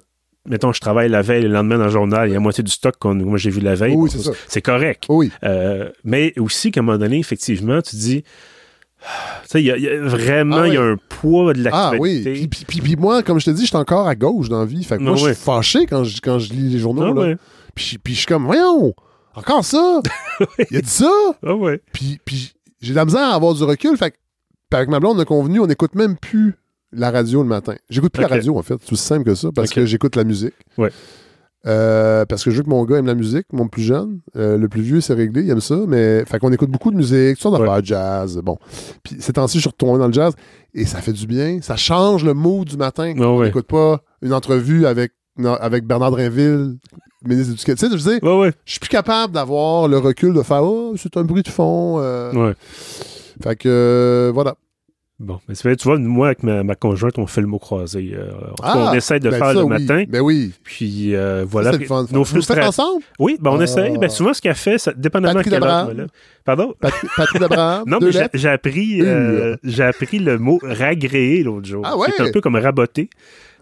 mettons, je travaille la veille, le lendemain dans le journal, il y a moitié du stock moi j'ai vu la veille. Oui, c'est ça. C'est correct. Oui. Mais aussi qu'à un moment donné, effectivement, tu dis... Il y a un poids de l'actualité. Ah oui, puis moi, comme je te dis, je suis encore à gauche dans la vie. Fait que moi, je suis fâché quand je lis les journaux. Puis je suis comme, voyons, encore ça! Il a dit ça! Puis j'ai de la misère à avoir du recul. Fait que avec ma blonde, on a convenu, on n'écoute même plus la radio le matin. J'écoute plus la radio, en fait. C'est aussi simple que ça, parce que j'écoute la musique. Oui. Parce que je veux que mon gars aime la musique, mon plus jeune. Le plus vieux, c'est réglé, il aime ça. Mais fait qu'on écoute beaucoup de musique, toutes sortes d'affaires, jazz. Bon. Puis ces temps-ci, je suis retourné dans le jazz et ça fait du bien. Ça change le mood du matin. On n'écoute pas une entrevue avec Bernard Drinville, ministre de l'Éducation. Tu sais, je veux dire, je suis plus capable d'avoir le recul de faire c'est un bruit de fond. Fait que voilà. Bon, mais tu vois, moi, avec ma conjointe, on fait le mot croisé. On essaie de faire ça, le matin. Ben oui. Puis voilà. Ça, c'est le fun. Nos frustrations. Vous faites ensemble? Oui, ben on essaie. Ben souvent, ce qu'elle fait, ça, dépendamment de quelle heure. Pardon? Patrick Labrèche. Non, mais j'ai appris le mot ragréer l'autre jour. Ah ouais? C'est un peu comme raboter,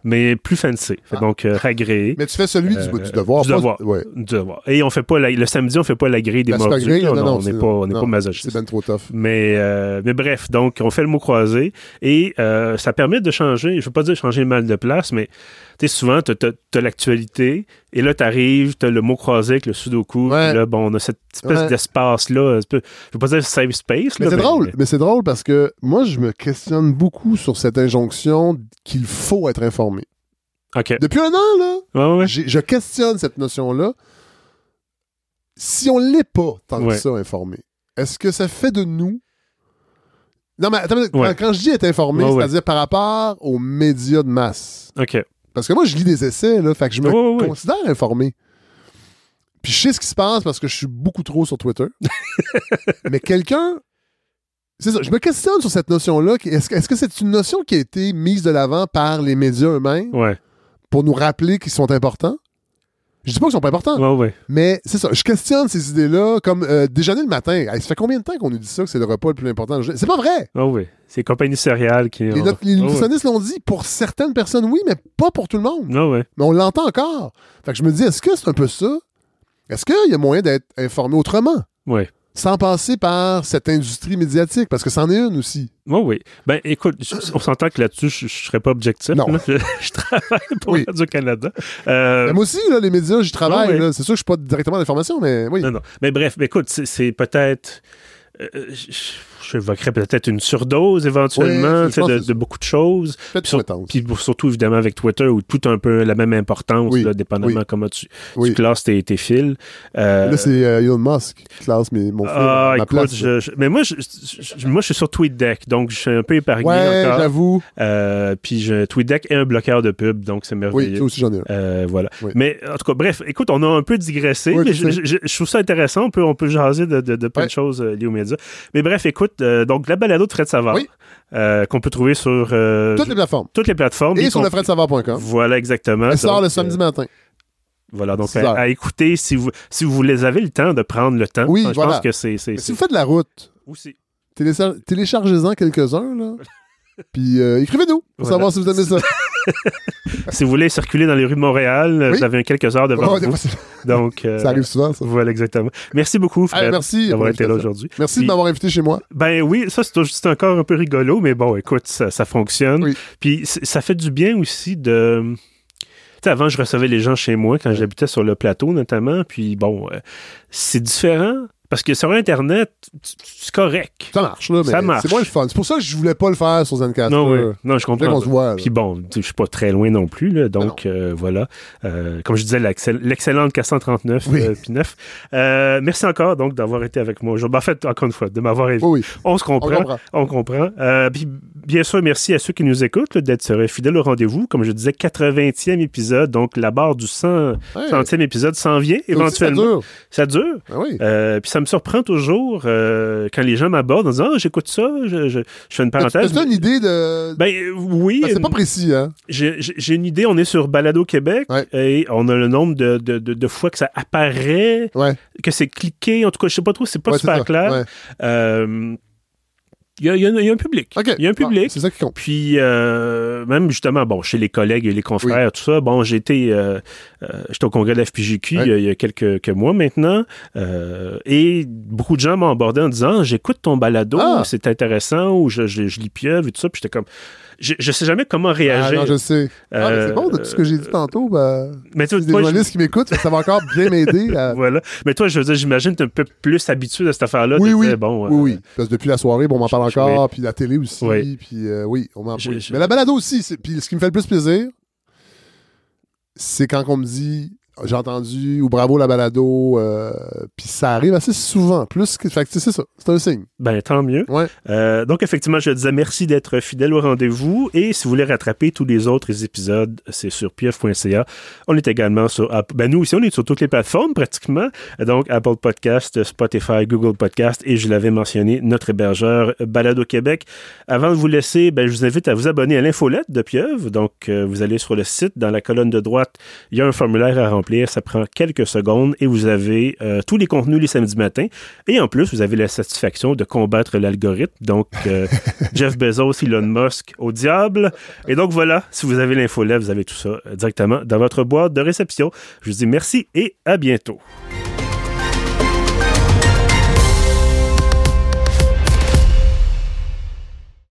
mais plus fancy. Donc, ragréer. Mais tu fais celui du devoir. Du devoir. Et on fait pas le samedi, on fait pas la grille des mordus. On n'est pas masochiste. C'est bien trop tough. Mais bref, donc, on fait le mot croisé et ça permet de changer, je veux pas dire changer mal de place, mais tu sais, souvent, t'as l'actualité et là, t'arrives, t'as le mot croisé avec le sudoku. Ouais. Là, bon, on a cette espèce d'espace-là. Je veux pas dire safe space. Mais drôle. Mais c'est drôle parce que moi, je me questionne beaucoup sur cette injonction qu'il faut être informé. Okay. Depuis un an, là, je questionne cette notion-là. Si on ne l'est pas tant que ça informé, est-ce que ça fait de nous... Non, mais attends, quand je dis être informé, c'est-à-dire par rapport aux médias de masse. Okay. Parce que moi, je lis des essais, là, fait que je me considère informé. Puis je sais ce qui se passe parce que je suis beaucoup trop sur Twitter. Mais quelqu'un... C'est ça, je me questionne sur cette notion-là. Est-ce que c'est une notion qui a été mise de l'avant par les médias eux-mêmes pour nous rappeler qu'ils sont importants? Je dis pas qu'ils sont pas importants, mais c'est ça. Je questionne ces idées-là comme déjeuner le matin. Ça fait combien de temps qu'on nous dit ça, que c'est le repas le plus important? C'est pas vrai! C'est compagnie céréales qui... Les nutritionnistes l'ont dit, pour certaines personnes, oui, mais pas pour tout le monde. Mais on l'entend encore. Fait que je me dis, est-ce que c'est un peu ça? Est-ce qu'il y a moyen d'être informé autrement? Sans passer par cette industrie médiatique, parce que c'en est une aussi. Oui. Ben, écoute, on s'entend que là-dessus, je ne serais pas objectif. Non. Là, je travaille pour Radio-Canada. Moi aussi, là, les médias, j'y travaille. Là. C'est sûr que je ne suis pas directement à l'information, mais oui. Non. Mais bref, écoute, c'est peut-être... je évoquerais peut-être une surdose éventuellement de beaucoup de choses. Puis surtout, évidemment, avec Twitter, où tout un peu la même importance, là, dépendamment comment tu classes tes fils. Là, c'est Elon Musk qui classe mon fil. Mais moi, je suis sur TweetDeck, donc je suis un peu épargné encore. J'avoue. Puis TweetDeck est un bloqueur de pub, donc c'est merveilleux. Oui, toi aussi, j'en ai un. Voilà. Mais en tout cas, bref, écoute, on a un peu digressé, mais je trouve ça intéressant. On peut jaser de plein de choses liées aux médias. Mais bref, écoute, donc la balado de Fred Savard qu'on peut trouver sur toutes les plateformes et sur lefredsavard.com. Voilà, exactement. Elle sort le samedi matin. Voilà, donc à écouter si vous les avez le temps de prendre le temps. Oui, je pense que c'est... Si vous faites de la route aussi, téléchargez-en quelques-uns là. Puis écrivez-nous pour savoir si vous aimez ça. Si vous voulez circuler dans les rues de Montréal, vous avez quelques heures devant vous. Donc, ça arrive souvent, ça. Voilà, exactement. Merci beaucoup, Fred, d'avoir été là aujourd'hui. Merci de m'avoir invité chez moi. Ben oui, ça, c'est encore un peu rigolo, mais bon, écoute, ça fonctionne. Oui. Puis ça fait du bien aussi de... Tu sais, avant, je recevais les gens chez moi, quand j'habitais sur le plateau, notamment. Puis bon, c'est différent... Parce que sur Internet, c'est correct. Ça marche, là, mais c'est moins le fun. C'est pour ça que je voulais pas le faire sur Zencaster. Non, je comprends. Puis bon, je suis pas très loin non plus, là, donc voilà. Comme je disais, l'excellente 439 puis 9. Merci encore, donc, d'avoir été avec moi aujourd'hui. En fait, encore une fois, de m'avoir invité. On se comprend. On comprend. Puis bien sûr, merci à ceux qui nous écoutent là, d'être fidèles au rendez-vous. Comme je disais, 80e épisode, donc la barre du 100e épisode s'en vient éventuellement. Ça dure. Puis ça me surprend toujours quand les gens m'abordent en disant j'écoute ça, je fais une parenthèse. T'as-tu une idée de... Ben oui. Ben, c'est pas précis, hein? J'ai une idée, on est sur Balado Québec et on a le nombre de fois que ça apparaît, que c'est cliqué. En tout cas, je sais pas trop, c'est pas super clair. Il y a un public. Il y a un public. C'est ça qui compte. Puis, même justement, bon, chez les collègues et les confrères, tout ça, bon, j'étais au congrès de la FPJQ il y a quelques mois maintenant, et beaucoup de gens m'ont abordé en disant « J'écoute ton balado, c'est intéressant » ou « Je lis Pieuvre » et tout ça. Puis j'étais comme... je sais jamais comment réagir. Ah, non, je sais. Mais c'est bon, de tout ce que j'ai dit tantôt. Mais toi, des journalistes qui m'écoutent, ça va encore bien m'aider. Voilà. Mais toi, je veux dire, j'imagine que tu es un peu plus habitué à cette affaire-là. Oui. Parce que depuis la soirée, bon, on m'en parle encore, puis la télé aussi, puis on m'en parle. Mais la balado aussi, puis ce qui me fait le plus plaisir, c'est quand on me dit... J'ai entendu, ou bravo la balado, puis ça arrive assez souvent. Plus que, fait que c'est ça, c'est un signe. Ben tant mieux. Ouais. Donc effectivement, je disais merci d'être fidèle au rendez-vous, et si vous voulez rattraper tous les autres épisodes, c'est sur pieuvre.ca. On est également sur, nous aussi, on est sur toutes les plateformes pratiquement, donc Apple Podcast, Spotify, Google Podcast, et je l'avais mentionné, notre hébergeur Balado Québec. Avant de vous laisser, je vous invite à vous abonner à l'infolette de Pieuvre, donc vous allez sur le site, dans la colonne de droite, il y a un formulaire à remplir. Ça prend quelques secondes et vous avez tous les contenus les samedis matins. Et en plus, vous avez la satisfaction de combattre l'algorithme. Donc, Jeff Bezos, Elon Musk, au diable. Et donc, voilà, si vous avez l'infolette, vous avez tout ça directement dans votre boîte de réception. Je vous dis merci et à bientôt.